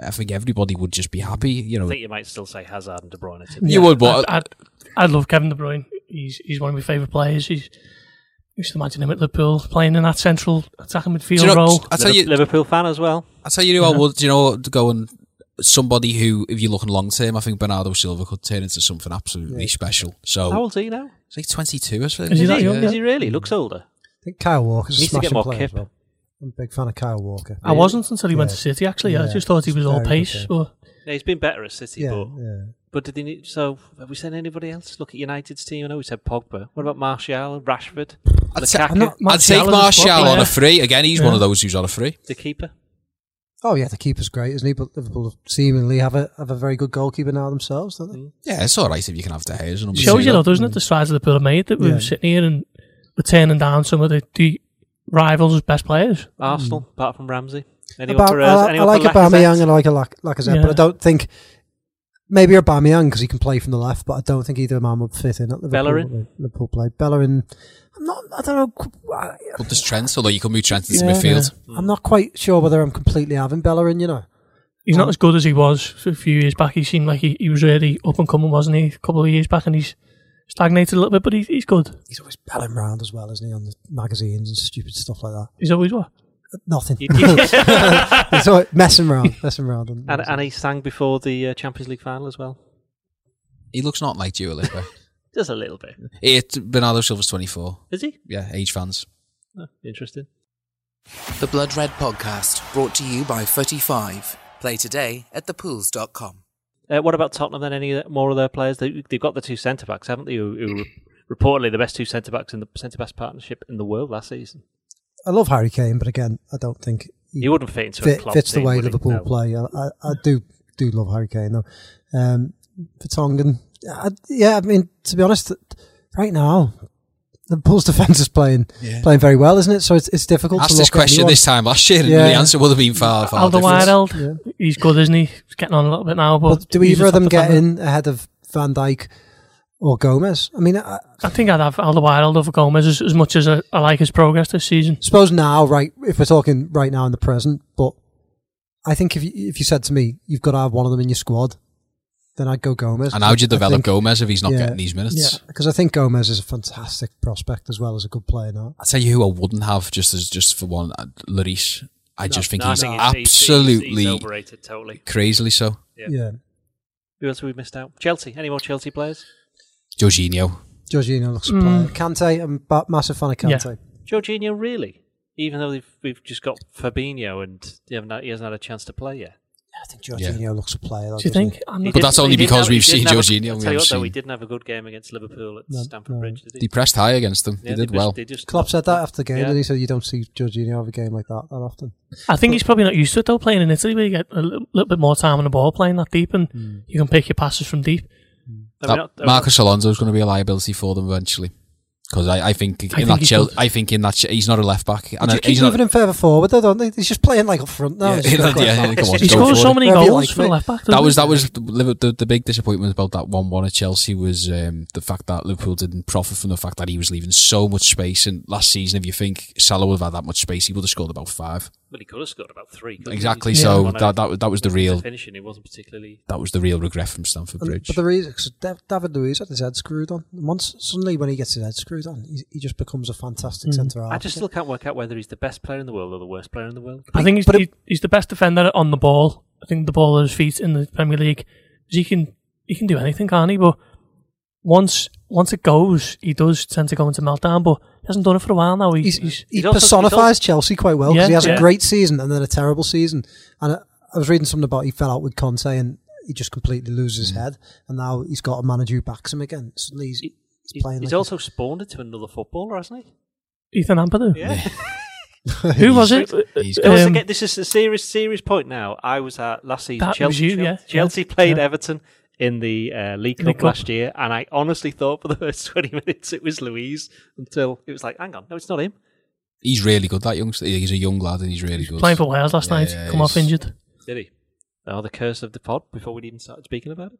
everybody would just be happy, you know. I think you might still say Hazard and De Bruyne. You would, but I love Kevin De Bruyne. He's one of my favourite players. I used to imagine him at Liverpool playing in that central attacking midfield role. I tell you, Liverpool fan as well. I tell you who I would, go and somebody who, if you're looking long term, I think Bernardo Silva could turn into something absolutely special. So how old is he now? He's like 22, I think. Is he that young? Is he really? Looks older. I think Kyle Walker's a smashing player as well. I'm a big fan of Kyle Walker. I wasn't until he went to City, actually. I just thought he was all pace. Or... Yeah, he's been better at City, but did he need... So, have we said anybody else? Look at United's team. I know we said Pogba. What about Martial, Rashford? I'd take Martial on a free. Again, he's one of those who's on a free. The keeper. Oh, yeah, the keeper's great, isn't he? But Liverpool seemingly have a very good goalkeeper now themselves, don't they? Yeah, it's all right if you can have De Gea. It shows you, though, doesn't it, the size of the pyramid that we were sitting here and... We're turning down some of the rivals' best players. Arsenal, apart from Ramsey. I like Aubameyang and I like Lacazette, but I don't think... Maybe Aubameyang, because he can play from the left, but I don't think either of them would fit in at the Liverpool play. Bellerin, I don't know... But there's Trent, although you can move Trent into midfield. Yeah. I'm not quite sure whether I'm completely having Bellerin, He's not as good as he was a few years back. He seemed like he was really up and coming, wasn't he, a couple of years back, and he's... stagnated a little bit, but he's good. He's always belling round as well, isn't he, on the magazines and stupid stuff like that. He's always what? Nothing. He's always messing around. And he sang before the Champions League final as well. He looks not like Dua Lipa. Just a little bit. Bernardo Silva's 24. Is he? Yeah, age fans. Oh, interesting. The Blood Red Podcast, brought to you by 45. Play today at thepools.com. What about Tottenham then? Any more of their players? They've got the two centre-backs, haven't they, who reportedly the best two centre-backs in the centre-back partnership in the world last season. I love Harry Kane, but again, I don't think he wouldn't fit into a club fits team, the way Liverpool play. I do love Harry Kane, though. Vertonghen, I mean, to be honest, right now, Liverpool's defence is playing very well, isn't it? So it's difficult to look at. Asked this question this time last year, and the answer would have been far different. Alderweireld, he's good, isn't he? He's getting on a little bit now. But do either of them get in ahead of Van Dijk or Gomez? I mean, I think I'd have Alderweireld over Gomez as much as I like his progress this season. I suppose now, right, if we're talking right now in the present, but I think if you said to me, you've got to have one of them in your squad, then I'd go Gomez. And how do you develop Gomez if he's not getting these minutes? Yeah, because I think Gomez is a fantastic prospect as well as a good player now. I'll tell you who I wouldn't have, just for one, Lloris. I think he's overrated, totally. Crazily so. Yeah. Who else have we missed out? Chelsea. Any more Chelsea players? Jorginho looks a player. Kante, I'm a massive fan of Kante. Yeah. Jorginho, really? Even though we've just got Fabinho and he hasn't had a chance to play yet. I think Jorginho looks a player. Though, do you think? But that's only because we've seen Jorginho. I'll tell you what, though, he didn't have a good game against Liverpool at Stamford Bridge, did he? He pressed high against them. Yeah, they did well. Klopp said that after the game, didn't he? So you don't see Jorginho have a game like that often. I think he's probably not used to it, though, playing in Italy, where you get a little bit more time on the ball playing that deep, and you can pick your passes from deep. Marcos Alonso is going to be a liability for them eventually. Because I think he's not a left back. He's moving him further forward, though, don't they? He's just playing like up front now. He scores so many goals for the left back. That was the big disappointment about that 1-1 at Chelsea was the fact that Liverpool didn't profit from the fact that he was leaving so much space. And last season, if you think Salah would have had that much space, he would have scored about 5. But he could have scored about 3. Exactly. So that was the real finishing. It wasn't particularly. That was the real regret from Stamford Bridge. But the reason, David Luiz had his head screwed on. Once suddenly, when he gets his head screwed. He just becomes a fantastic centre half. I just still can't work out whether he's the best player in the world or the worst player in the world. I think he's the best defender on the ball. I think the ball at his feet in the Premier League. He can do anything, can't he? But once it goes, he does tend to go into meltdown. But he hasn't done it for a while now. He personifies Chelsea quite well because he has a great season and then a terrible season. And I was reading something about he fell out with Conte and he just completely loses his head. And now he's got a manager who backs him again. Suddenly he's also spawned it to another footballer, hasn't he? Ethan Ampadu. Yeah. Who was it? This is a serious point now. I was at last season. Chelsea played Everton. in the League Cup last year, and I honestly thought for the first 20 minutes it was Luiz until it was like, hang on, no, it's not him. He's really good, that youngster. He's a young lad and he's really good. Playing for Wales last night, come off injured. Did he? Oh, the curse of the pod before we'd even started speaking about it.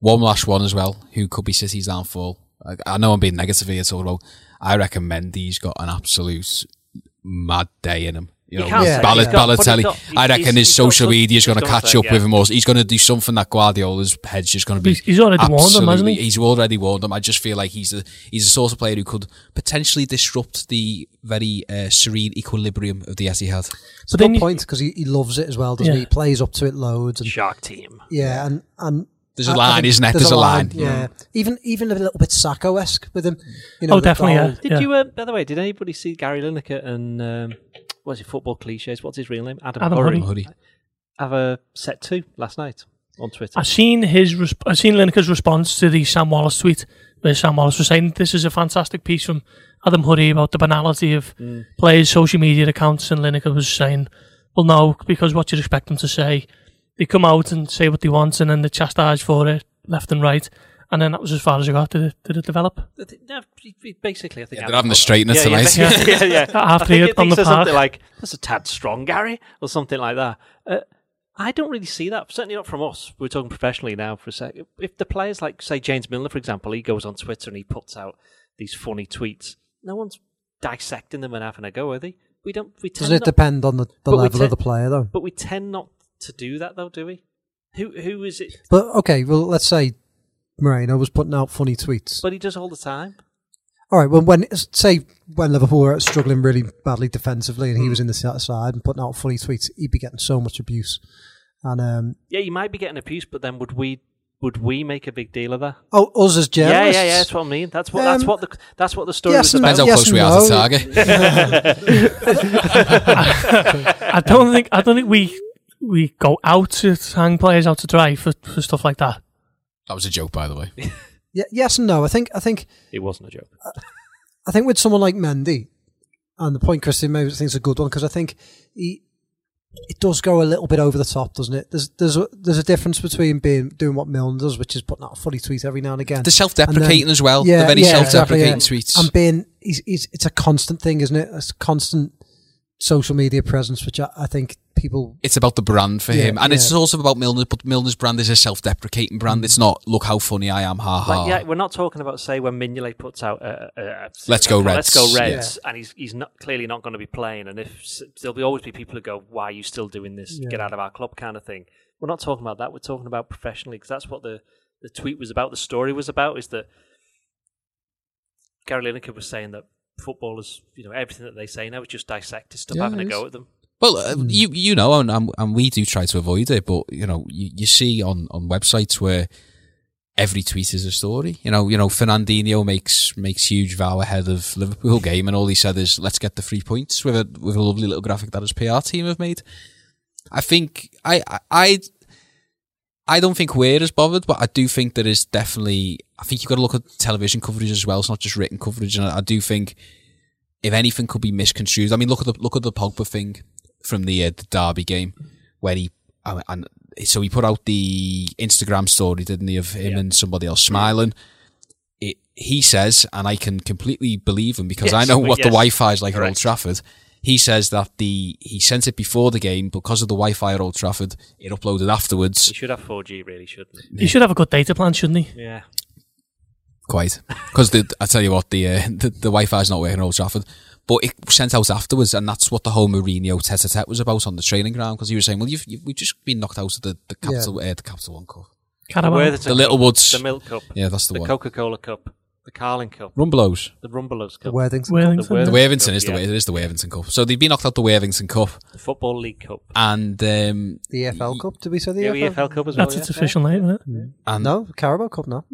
One last one as well, who could be City's downfall. I know I'm being negative here, although I reckon Mendy's got an absolute mad day in him. You know, Balotelli. I reckon his social media's going to catch up with him. Or he's going to do something that Guardiola's head's just going to be. He's already warned him, hasn't he? He's already warned him. I just feel like he's the sort of player who could potentially disrupt the very serene equilibrium of the Etihad. It's a good point because he loves it as well, doesn't he? He plays up to it loads. And, Shark team. Yeah, and there's a line, isn't it? There's a line. Yeah, even a little bit Sacco-esque with him. You know, definitely. Did you? By the way, did anybody see Gary Lineker and? What's his football cliches? What's his real name? Adam Hurry. Have a set two last night on Twitter. I've seen Lineker's response to the Sam Wallace tweet, where Sam Wallace was saying this is a fantastic piece from Adam Hurry about the banality of players' social media accounts, and Lineker was saying, well, no, because what you'd expect them to say. They come out and say what they want, and then they're chastised for it left and right. And then that was as far as I got. Did it develop? Basically, I think they're having the straightness tonight. After it on the park, something like that's a tad strong, Gary, or something like that. I don't really see that. Certainly not from us. We're talking professionally now for a sec. If the players, like say James Milner, for example, he goes on Twitter and he puts out these funny tweets. No one's dissecting them and having a go, are they? We don't. Doesn't it depend on the level of the player, though? But we tend not to do that, though, do we? Who is it? But okay, well, let's say. Moreno was putting out funny tweets. But he does all the time. All right, well, when Liverpool were struggling really badly defensively and he was in the side and putting out funny tweets, he'd be getting so much abuse. And yeah, you might be getting abuse, but then would we make a big deal of that? Oh, us as journalists? Yeah, that's what I mean. That's what the story was about. Depends how close we are to target. I don't think we go out to hang players out to dry for stuff like that. That was a joke, by the way. Yes and no. I think it wasn't a joke. I think with someone like Mendy, and the point Christian made, I think is a good one because I think it does go a little bit over the top, doesn't it? There's a difference between doing what Milne does, which is putting out a funny tweet every now and again. The self-deprecating as well. Yeah, the very self-deprecating tweets. And being, it's a constant thing, isn't it? It's a constant social media presence, which I think people... It's about the brand for him. And it's also about Milner, but Milner's brand is a self-deprecating brand. It's not, look how funny I am, ha-ha. Like, we're not talking about, say, when Mignolet puts out... Let's go Reds. And he's not clearly not going to be playing. And there'll always be people who go, why are you still doing this? Yeah. Get out of our club kind of thing. We're not talking about that. We're talking about professionally, because that's what the tweet was about, the story was about, is that Gary Lineker was saying that footballers, you know, everything that they say now is just dissected stuff, having a go at them. Well, you know, and we do try to avoid it, but you know, you see on websites where every tweet is a story. You know, Fernandinho makes huge vow ahead of Liverpool game, and all he said is, "Let's get the 3 points" with a lovely little graphic that his PR team have made. I think I don't think we're as bothered, but I do think there is definitely... I think you've got to look at television coverage as well. It's not just written coverage. And I do think if anything could be misconstrued... I mean, look at the Pogba thing from the Derby game where he... And so he put out the Instagram story, didn't he, of him and somebody else smiling. He says, and I can completely believe him because I know what the Wi-Fi is like at Old Trafford... He says that he sent it before the game because of the Wi-Fi at Old Trafford. It uploaded afterwards. He should have 4G, really, shouldn't he? He should have a good data plan, shouldn't he? Yeah, quite. Because I tell you what, the Wi-Fi is not working at Old Trafford. But it sent out afterwards, and that's what the whole Mourinho tete-a-tete was about on the training ground. Because he was saying, "Well, we've just been knocked out of the Capital One Cup, the Littlewoods, the Milk Cup, that's the one, the Coca-Cola Cup." The Carling Cup. The Rumbelows Cup. The Worthington Cup. The Worthington is the Worthington Cup. So they've been knocked out the Worthington Cup. The Football League Cup. And the EFL Cup, did we say the EFL? Yeah, EFL Cup as well. That's its official name, isn't it? Yeah. And no, Carabao Cup now.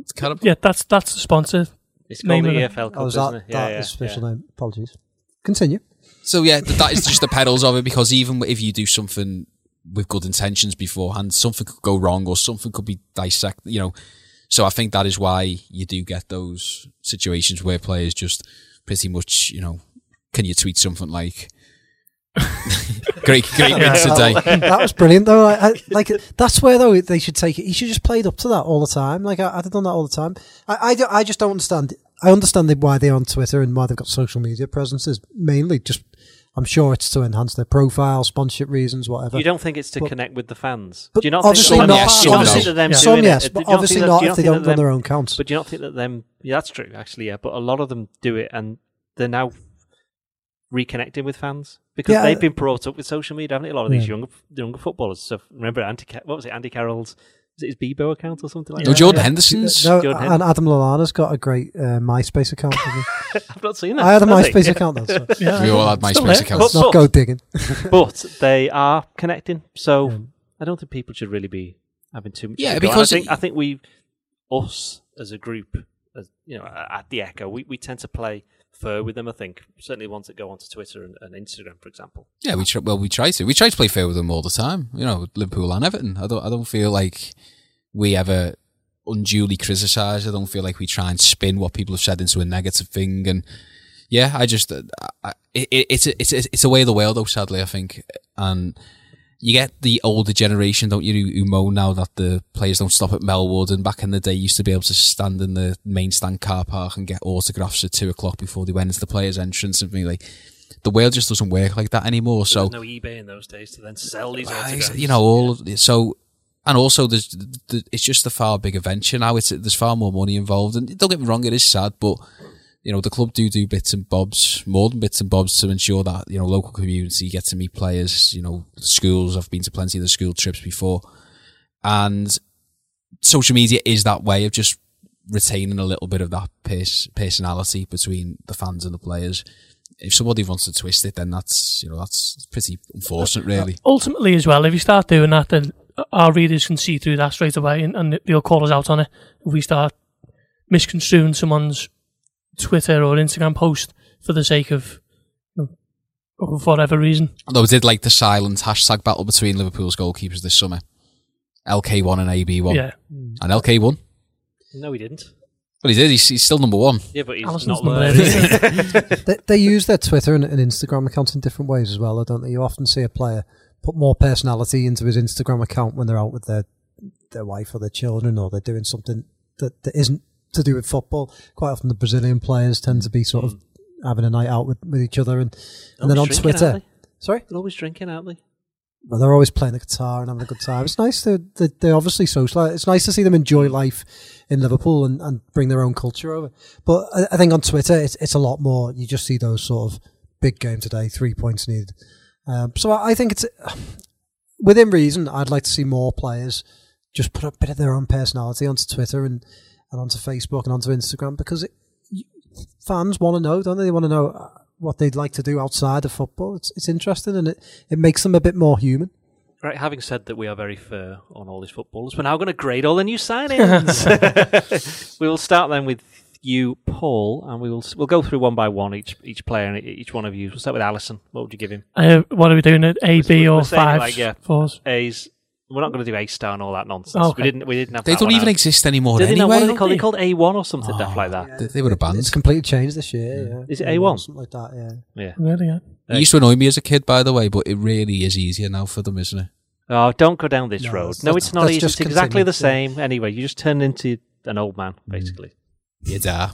Yeah, that's the sponsor. It's called the EFL Cup, isn't it? That is official name. Apologies. Continue. So yeah, that is just the perils of it, because even if you do something with good intentions beforehand, something could go wrong or something could be dissected, you know. So I think that is why you do get those situations where players just pretty much, you know, can you tweet something like, Great win today. That was brilliant, though. I that's where though they should take it. He should just played up to that all the time. Like I'd have done that all the time. I just don't understand. I understand why they're on Twitter and why they've got social media presences. Mainly, just I'm sure it's to enhance their profile, sponsorship reasons, whatever. You don't think it's to connect with the fans? Do you not obviously think not. Some yes, but obviously not if they don't run their own counts. But do you not think that them? Yeah, that's true, actually. Yeah, but a lot of them do it, and they're now reconnecting with fans because they've been brought up with social media, haven't they? A lot of these younger footballers. So remember, Andy Carroll's. Is it his Bebo account or something like that? Jordan Henderson's. And Adam Lallana's got a great MySpace account. I've not seen that. I had a MySpace account. That's we all had MySpace accounts. Not go digging. But they are connecting, so I don't think people should really be having too much. Yeah, because I think us as a group, as, you know, at the Echo, we tend to play fair with them. I think certainly ones that go onto Twitter and Instagram, for example. Yeah, we try to play fair with them all the time. You know, Liverpool and Everton. I don't feel like we ever unduly criticise. I don't feel like we try and spin what people have said into a negative thing. And yeah, I just it's a way of the world, though. Sadly, I think, and you get the older generation, don't you, who moan now that the players don't stop at Melwood, and back in the day you used to be able to stand in the main stand car park and get autographs at 2:00 before they went into the players' entrance and things like the world just doesn't work like that anymore. So there was no eBay in those days to then sell these autographs. You know, so and also there's it's just a far bigger venture now. There's far more money involved, and don't get me wrong, it is sad, but you know, the club do bits and bobs, more than bits and bobs, to ensure that, you know, local community get to meet players, you know, schools. I've been to plenty of the school trips before. And social media is that way of just retaining a little bit of that personality between the fans and the players. If somebody wants to twist it, then that's pretty unfortunate, really. Ultimately as well, if you start doing that, then our readers can see through that straight away and they'll call us out on it. If we start misconstruing someone's Twitter or Instagram post for the sake of, for whatever reason. Although I did like the silent hashtag battle between Liverpool's goalkeepers this summer. LK1 and AB1. Yeah. And LK won. No, he didn't. But he did. He's still number one. Yeah, but he's Allison's not there. They use their Twitter and Instagram accounts in different ways as well, don't they? You often see a player put more personality into his Instagram account when they're out with their wife or their children, or they're doing something that isn't to do with football. Quite often the Brazilian players tend to be sort of having a night out with each other and then on Twitter. Sorry? They're always drinking, aren't they? Well, they're always playing the guitar and having a good time. It's nice they obviously socialise. It's nice to see them enjoy life in Liverpool and bring their own culture over. But I think on Twitter it's a lot more. You just see those sort of big game today, 3 points needed. So I think it's within reason. I'd like to see more players just put a bit of their own personality onto Twitter and onto Facebook and onto Instagram, because fans want to know, don't they? They want to know what they'd like to do outside of football. It's interesting, and it makes them a bit more human. Right, having said that we are very fair on all these footballers, we're now going to grade all the new signings. We will start then with you, Paul, and we'll go through one by one, each player and each one of you. We'll start with Allison. What would you give him? What are we doing? A, B or five? Like, yeah, fours? A's. We're not going to do A-star and all that nonsense. Oh, okay. We didn't have. They don't even exist anymore. Did anyway. They called? They called A1 or something like that. Yeah. They were a band. It's completely changed this year. Yeah. Is it A1? Something like that. Yeah. Really? Yeah. It used to annoy me as a kid, by the way, but it really is easier now for them, isn't it? Oh, don't go down this road. No, it's not easy. It's exactly the same. Anyway, you just turn into an old man, basically. You da.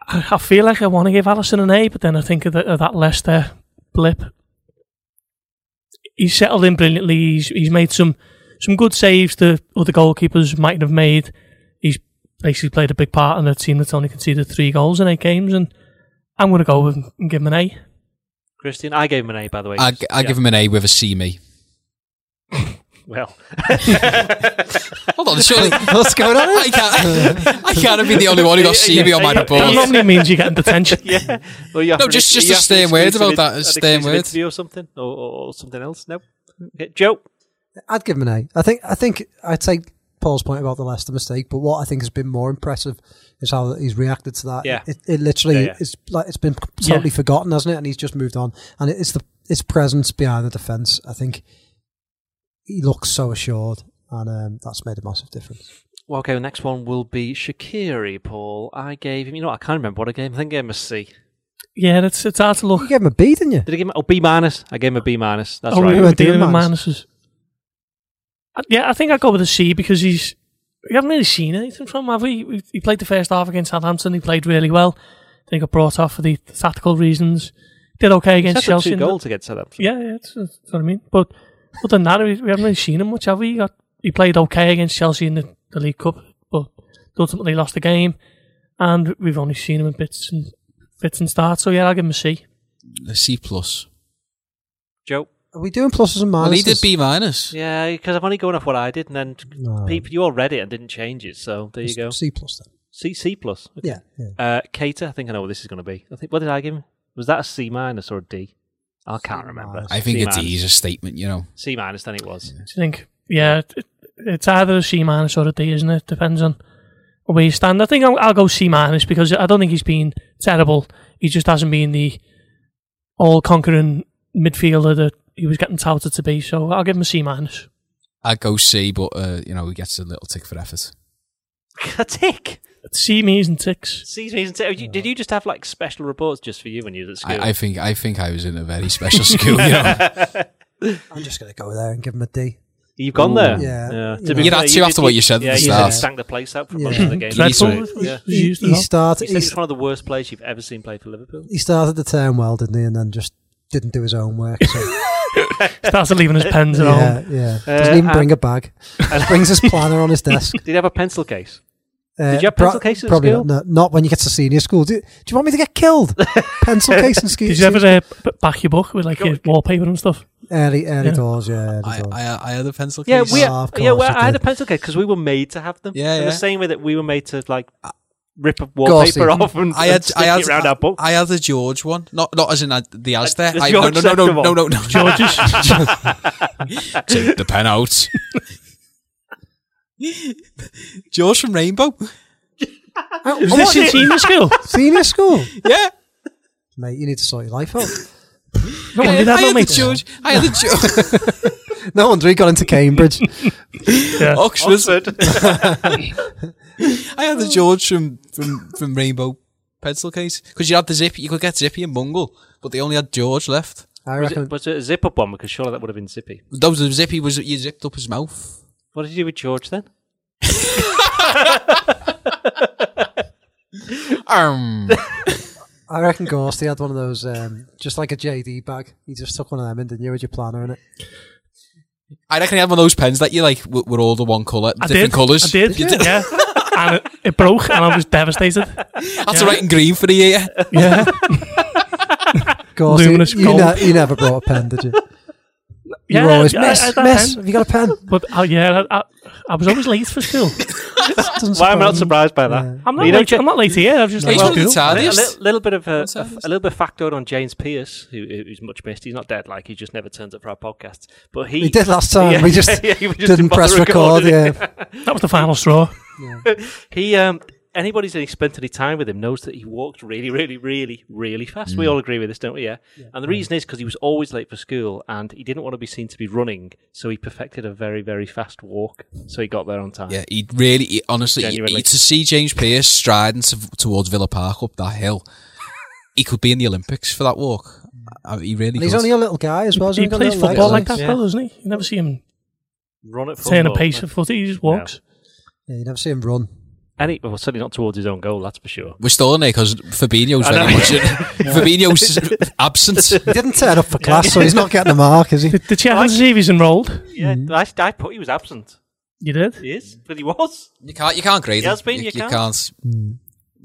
I feel like I want to give Allison an A, but then I think of that Leicester blip. He's settled in brilliantly. He's made some good saves that other goalkeepers mightn't have made. He's basically played a big part in a team that's only conceded 3 goals in 8 games, and I'm going to go with him and give him an A. Christian, I gave him an A, by the way. I give him an A with a C me. Well. Hold on, surely. What's going on? I can't have been the only one who got CB on my report. That normally means you're getting detention. Yeah. Well, you have just a stern word about that. A stern word. Or something, or something else. No. Okay. Joe? I'd give him an A. I think I take Paul's point about the Leicester mistake, but what I think has been more impressive is how he's reacted to that. Yeah. It literally is like it's been totally forgotten, hasn't it? And he's just moved on. And it's its presence behind the defence, I think. He looks so assured, and that's made a massive difference. Well, okay, the next one will be Shaqiri, Paul. I gave him, I can't remember what I gave him. I think I gave him a C. Yeah, it's hard to look. You gave him a B, didn't you? Did I give him a B minus? I gave him a B minus. That's right. We were dealing with minuses. Yeah, I think I'd go with a C because we haven't really seen anything from him, have we? He played the first half against Southampton. He played really well. I think he got brought off for the tactical reasons. Did okay against Chelsea. He set up 2 goals against Southampton. Yeah, that's what I mean. But other than that, we haven't really seen him much, have we? He played okay against Chelsea in the League Cup, but ultimately lost the game. And we've only seen him in bits and starts. So yeah, I'll give him a C. A C plus. Joe? Are we doing pluses and minuses? Well, he did B minus. Yeah, because I'm only going off what I did, and then people, you all read it and didn't change it, so there you go. C plus then. C plus. Okay. Yeah. Keita, I think I know what this is going to be. What did I give him? Was that a C minus or a D? I can't remember. I think it's easier statement, you know. C minus than it was. Yeah. Do you think? Yeah, it's either a C minus or a D, isn't it? Depends on where you stand. I think I'll go C minus because I don't think he's been terrible. He just hasn't been the all-conquering midfielder that he was getting touted to be, so I'll give him a C minus. I'd go C, but he gets a little tick for effort. A tick? C means and ticks. C means and ticks. Did you just have like special reports just for you when you were at school? I think I was in a very special school. I'm just going to go there and give him a D. You've gone there. Yeah. You'd had to after what you said at the start. You stank the place out for most of the game. He started. It's one of the worst players you've ever seen play for Liverpool. He started the term well, didn't he? And then just didn't do his own work. So. Started leaving his pens at home. Yeah. Doesn't even bring a bag. Just brings his planner on his desk. Did he have a pencil case? Did you have pencil cases at school? Not when you get to senior school. Do you want me to get killed? Pencil case and skis. Did you ever back your book with like your wallpaper and stuff? Early doors, yeah. I had a pencil case. I had a pencil case because we were made to have them. Yeah, in the same way that we were made to like rip a wallpaper off and stick it around our book. I had a George one, not as in the Asda. No. George's. Take the pen out. George from Rainbow. Was this your senior school? Senior school? Yeah. Mate, you need to sort your life out. No one did that, not me. I had the George. No wonder he got into Cambridge. Oxford. I had the George from Rainbow pencil case. Because you had the Zippy, you could get Zippy and Mungle, but they only had George left. I reckon. Was it a zip-up one? Because surely that would have been Zippy. That was Zippy, you zipped up his mouth. What did you do with George then? I reckon Gorsty had one of those, just like a JD bag. He just took one of them in, didn't you, with your planner in it? I reckon he had one of those pens that you like were all the one colour, different colours. I did, yeah. And it broke and I was devastated. I had to write in green for the year. Yeah. Gorsty, luminous gold. You never brought a pen, did you? You were always, miss, have you got a pen? But, I was always late for school. Why am I not surprised by that? Yeah. I'm not late here, I've just late for a little bit of a factoid on James Pearce, who's much missed. He's not dead, like, he just never turns up for our podcast. But he did last time, we just didn't press record. That was the final straw. Yeah. Anybody who's spent any time with him knows that he walked really, really, really, really fast. Mm. We all agree with this, don't we? Yeah. And the reason is because he was always late for school and he didn't want to be seen to be running, so he perfected a very, very fast walk. So he got there on time. Yeah, to see James Pearce striding towards Villa Park up that hill, he could be in the Olympics for that walk. He really. And he's only a little guy as well. He plays football like that, doesn't he? You never see him run at turn a pace of foot. He just walks. Yeah, you never see him run. Well, certainly not towards his own goal, that's for sure. We're still in there because Fabinho's very much Fabinho's absent. He didn't turn up for class, so he's not getting a mark, is he? The challenge is if he's enrolled. Yeah, I put he was absent. You did? He is, but he was. You can't grade him. He has been, you can't.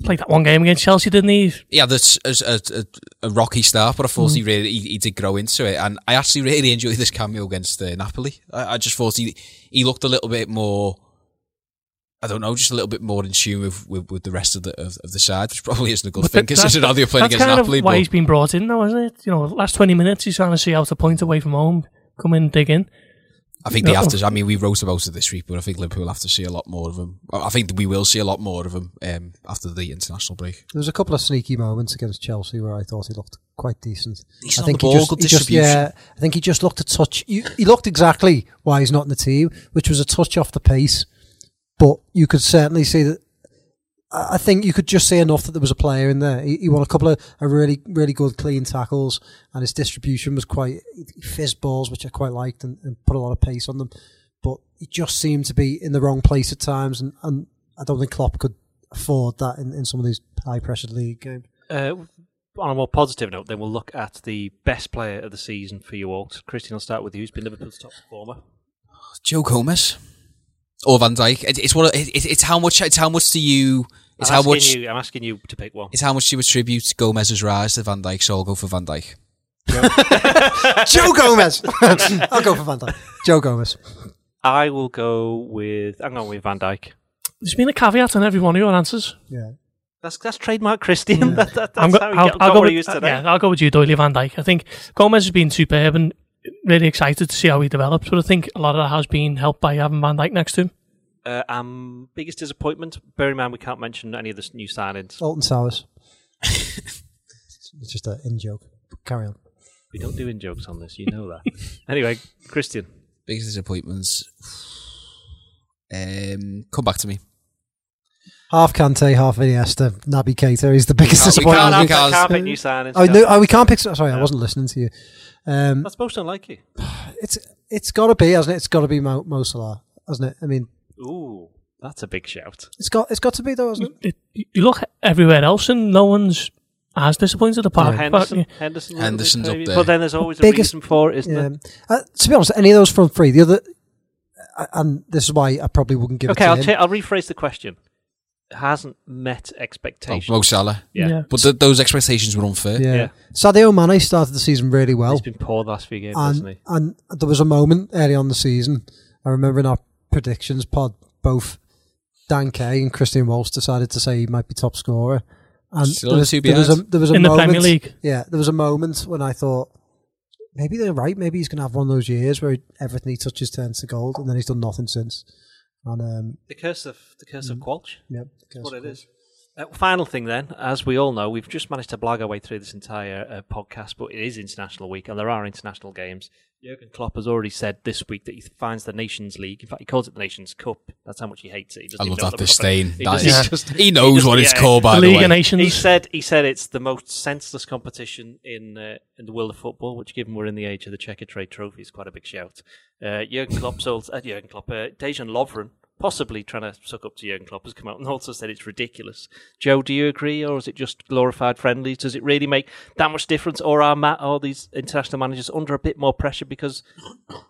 Played that one game against Chelsea, didn't he? Yeah, that's a rocky start, but I thought he did grow into it. And I actually really enjoyed this cameo against Napoli. I just thought he looked a little bit more... I don't know, just a little bit more in tune with the rest of the side, which probably isn't a good thing considering how they're playing against Napoli. That's why he's been brought in, though, isn't it? Last 20 minutes he's trying to see out a point away from home, come in, dig in. I think they have to. I mean, we wrote about it this week, but I think Liverpool have to see a lot more of him. I think we will see a lot more of him after the international break. There was a couple of sneaky moments against Chelsea where I thought he looked quite decent. He's not good distribution. I think he just looked a touch. He looked exactly why he's not in the team, which was a touch off the pace. But you could certainly see that I think you could just say enough that there was a player in there. He won a couple of really, really good clean tackles, and his distribution was quite, he fizzed balls, which I quite liked, and put a lot of pace on them. But he just seemed to be in the wrong place at times, and I don't think Klopp could afford that in some of these high-pressured league games. On a more positive note, then we'll look at the best player of the season for you all. So Christian, I'll start with you. Who's been Liverpool's top performer? Joe Gomez. Or Van Dijk. I'm asking you to pick one. It's how much do you attribute Gomez's rise to Van Dijk, so I'll go for Van Dijk. Joe Gomez! I'll go for Van Dijk. Joe Gomez. I'm going with Van Dijk. There's been a caveat on every one of your answers. Yeah. That's trademark Christian. Yeah. I'll go with you, Doyle, Van Dijk. I think Gomez has been superb and really excited to see how he develops, but I think a lot of that has been helped by having Van Dijk next to him. Biggest disappointment? Bear in mind we can't mention any of the new signings. Alton Towers. It's just an in-joke. Carry on. We don't do in-jokes on this, you know that. Anyway, Christian. Biggest disappointments? Come back to me. Half Kante, half Iniesta, Naby Keita is the biggest disappointment. We can't pick new signings. We can't pick... Sorry, I wasn't listening to you. That's most unlikely. It's got to be, hasn't it? It's got to be Mo Salah, hasn't it? I mean... Ooh, that's a big shout. It's got to be though, hasn't it? You look everywhere else and no one's as disappointed apart. Henderson's up there. But then there's always a reason for it, isn't there? To be honest, any of those front three, the other... and this is why I probably wouldn't give it to him. Okay, I'll rephrase the question. Hasn't met expectations. Mo Salah. Yeah. But those expectations were unfair. Yeah. Sadio Mane started the season really well. He's been poor the last few games, hasn't he? And there was a moment early on the season, I remember in our predictions pod, both Dan Kay and Christian Walsh decided to say he might be top scorer. And there was a moment, the Premier League. Yeah, there was a moment when I thought, maybe they're right, maybe he's going to have one of those years where everything he touches turns to gold, and then he's done nothing since. And, the curse of Qualch. Yeah, that's what it is. Final thing then, as we all know, we've just managed to blag our way through this entire podcast, but it is international week and there are international games. Jurgen Klopp has already said this week that he finds the Nations League. In fact, he calls it the Nations Cup. That's how much he hates it. He doesn't love that disdain. He knows what it's called, by the way. League of Nations. He said it's the most senseless competition in the world of football, which, given we're in the age of the Checker Trade Trophy, is quite a big shout. Dejan Lovren, possibly trying to suck up to Jurgen Klopp, has come out and also said it's ridiculous. Joe, do you agree, or is it just glorified friendlies? Does it really make that much difference, or are these international managers under a bit more pressure because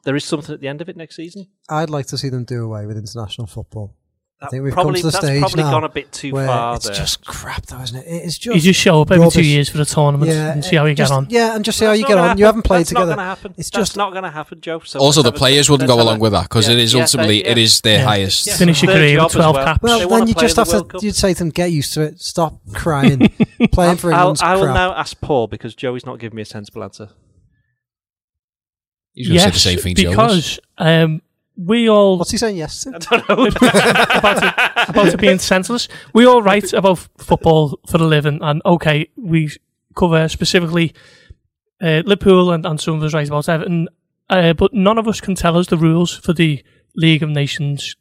there is something at the end of it next season? I'd like to see them do away with international football. I think we've come to the stage now. That's probably gone a bit too far. It's just crap, though, isn't it? It's just you just show up every 2 years for the tournament and see how you get on. Yeah, and just see how you get on. You haven't played together. It's just not going to happen, Joe. Also, the players wouldn't go along with that because it is ultimately it is their highest. Finish your career with 12 caps. Well, then you just have to. You'd say to them, get used to it. Stop crying. Playing for England's crap. I will now ask Paul because Joey's not giving me a sensible answer. He's going to say the same thing, Joe. Because. We all... What's he saying yes to? I don't know. about it being senseless. We all write about football for a living, and okay, we cover specifically Liverpool, and some of us write about Everton, but none of us can tell us the rules for the League of Nations...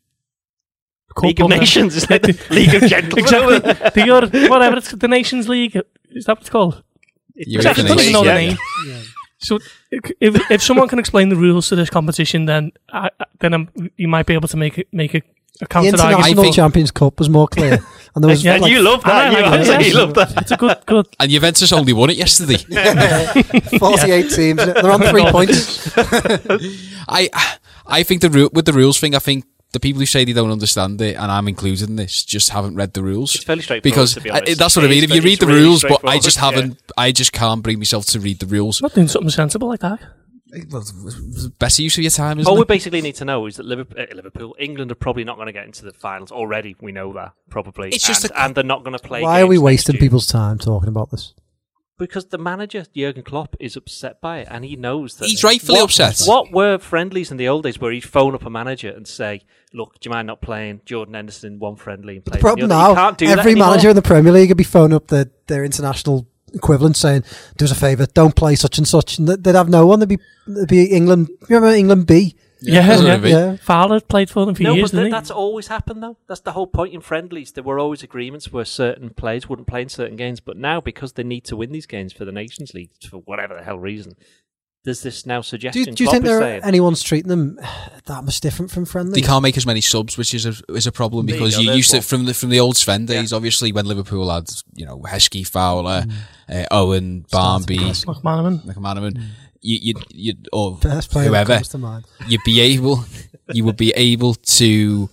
League of Nations, is it? League of Gentlemen. Exactly. Whatever, it's the Nations League. Is that what it's called? It's actually not even the name. Yeah. So if someone can explain the rules to this competition, then you might be able to make a counter argument. The International Champions Cup was more clear. And there was and you love that. You love that. It's a good. And Juventus only won it yesterday. 48 teams. They're on 3 points. I think with the rules thing, I think the people who say they don't understand it, and I'm included in this, just haven't read the rules. It's fairly straightforward, because to be honest. That's what I mean. If you read the rules, but I just haven't. Yeah. I just can't bring myself to read the rules. Not doing something sensible like that. Well, better use of your time. Isn't all it? We basically need to know is that Liverpool, England are probably not going to get into the finals already. We know that probably. It's just and they're not going to play. Why are we wasting people's time talking about this? Because the manager, Jurgen Klopp, is upset by it, and he knows that... He's rightfully upset. What were friendlies in the old days where he'd phone up a manager and say, look, do you mind not playing Jordan Henderson in one friendly and play... The problem now, every manager in the Premier League would be phoning up their international equivalent saying, do us a favour, don't play such and such, and they'd have no one. They'd be England... You remember England B? Yeah. Fowler played for them for years, didn't he? That's always happened, though. That's the whole point in friendlies. There were always agreements where certain players wouldn't play in certain games, but now, because they need to win these games for the Nations League, for whatever the hell reason, there's this now suggestion. Do you think anyone's treating them that much different from friendlies? They can't make as many subs, which is a problem, because you used to, from the old Sven days, obviously, when Liverpool had, Heskey, Fowler, Owen, Barmby, McManaman. You'd or whoever, you would be able to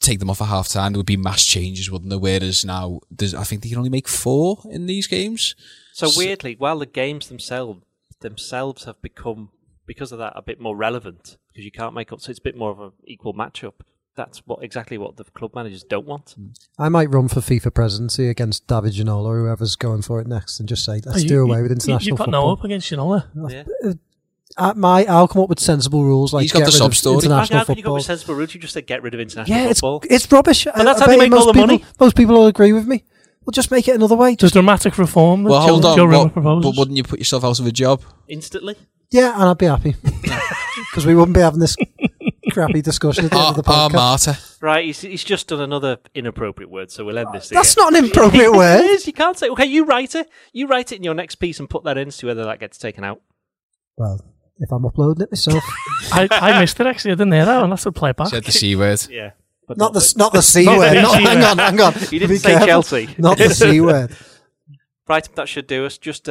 take them off at half time. There would be mass changes, wouldn't there? Whereas now, I think they can only make 4 in these games. So weirdly, while the games themselves have become, because of that, a bit more relevant, because you can't make up, so it's a bit more of an equal matchup. That's exactly what the club managers don't want. I might run for FIFA presidency against David Ginola, or whoever's going for it next, and just say, let's do away with international football. You've got no up against Ginola. Yeah. I'll come up with sensible rules. Like, he's got the sub story. International football. You got with sensible rules, you just said get rid of international football. It's rubbish. But that's how they make all the money. Most people will agree with me. We'll just make it another way. Just dramatic reform. Well, hold on. But wouldn't you put yourself out of a job? Instantly? Yeah, and I'd be happy. Because we wouldn't be having this crappy discussion at the end of the podcast. Martyr. Right, he's just done another inappropriate word, so we'll end this thing. That's not an inappropriate word. It is, you can't say. Okay, you write it in your next piece and put that in, see whether that gets taken out. Well, if I'm uploading it myself. I missed it, actually. I didn't hear that, and that's a playback. Said the C word. Yeah. Not the C word. Hang on. You didn't say careful. Chelsea. Not the C word. Right, that should do us. Just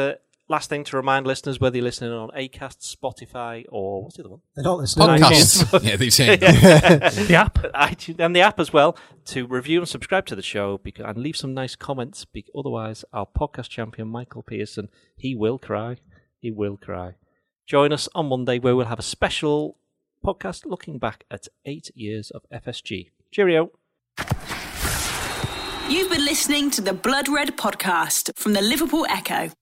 last thing to remind listeners, whether you're listening on Acast, Spotify, or what's the other one? They're not listening. Podcasts. Yeah, they've seen the app. iTunes, and the app as well, to review and subscribe to the show and leave some nice comments. Otherwise, our podcast champion, Michael Pearson, he will cry. Join us on Monday, where we'll have a special podcast looking back at 8 years of FSG. Cheerio. You've been listening to the Blood Red Podcast from the Liverpool Echo.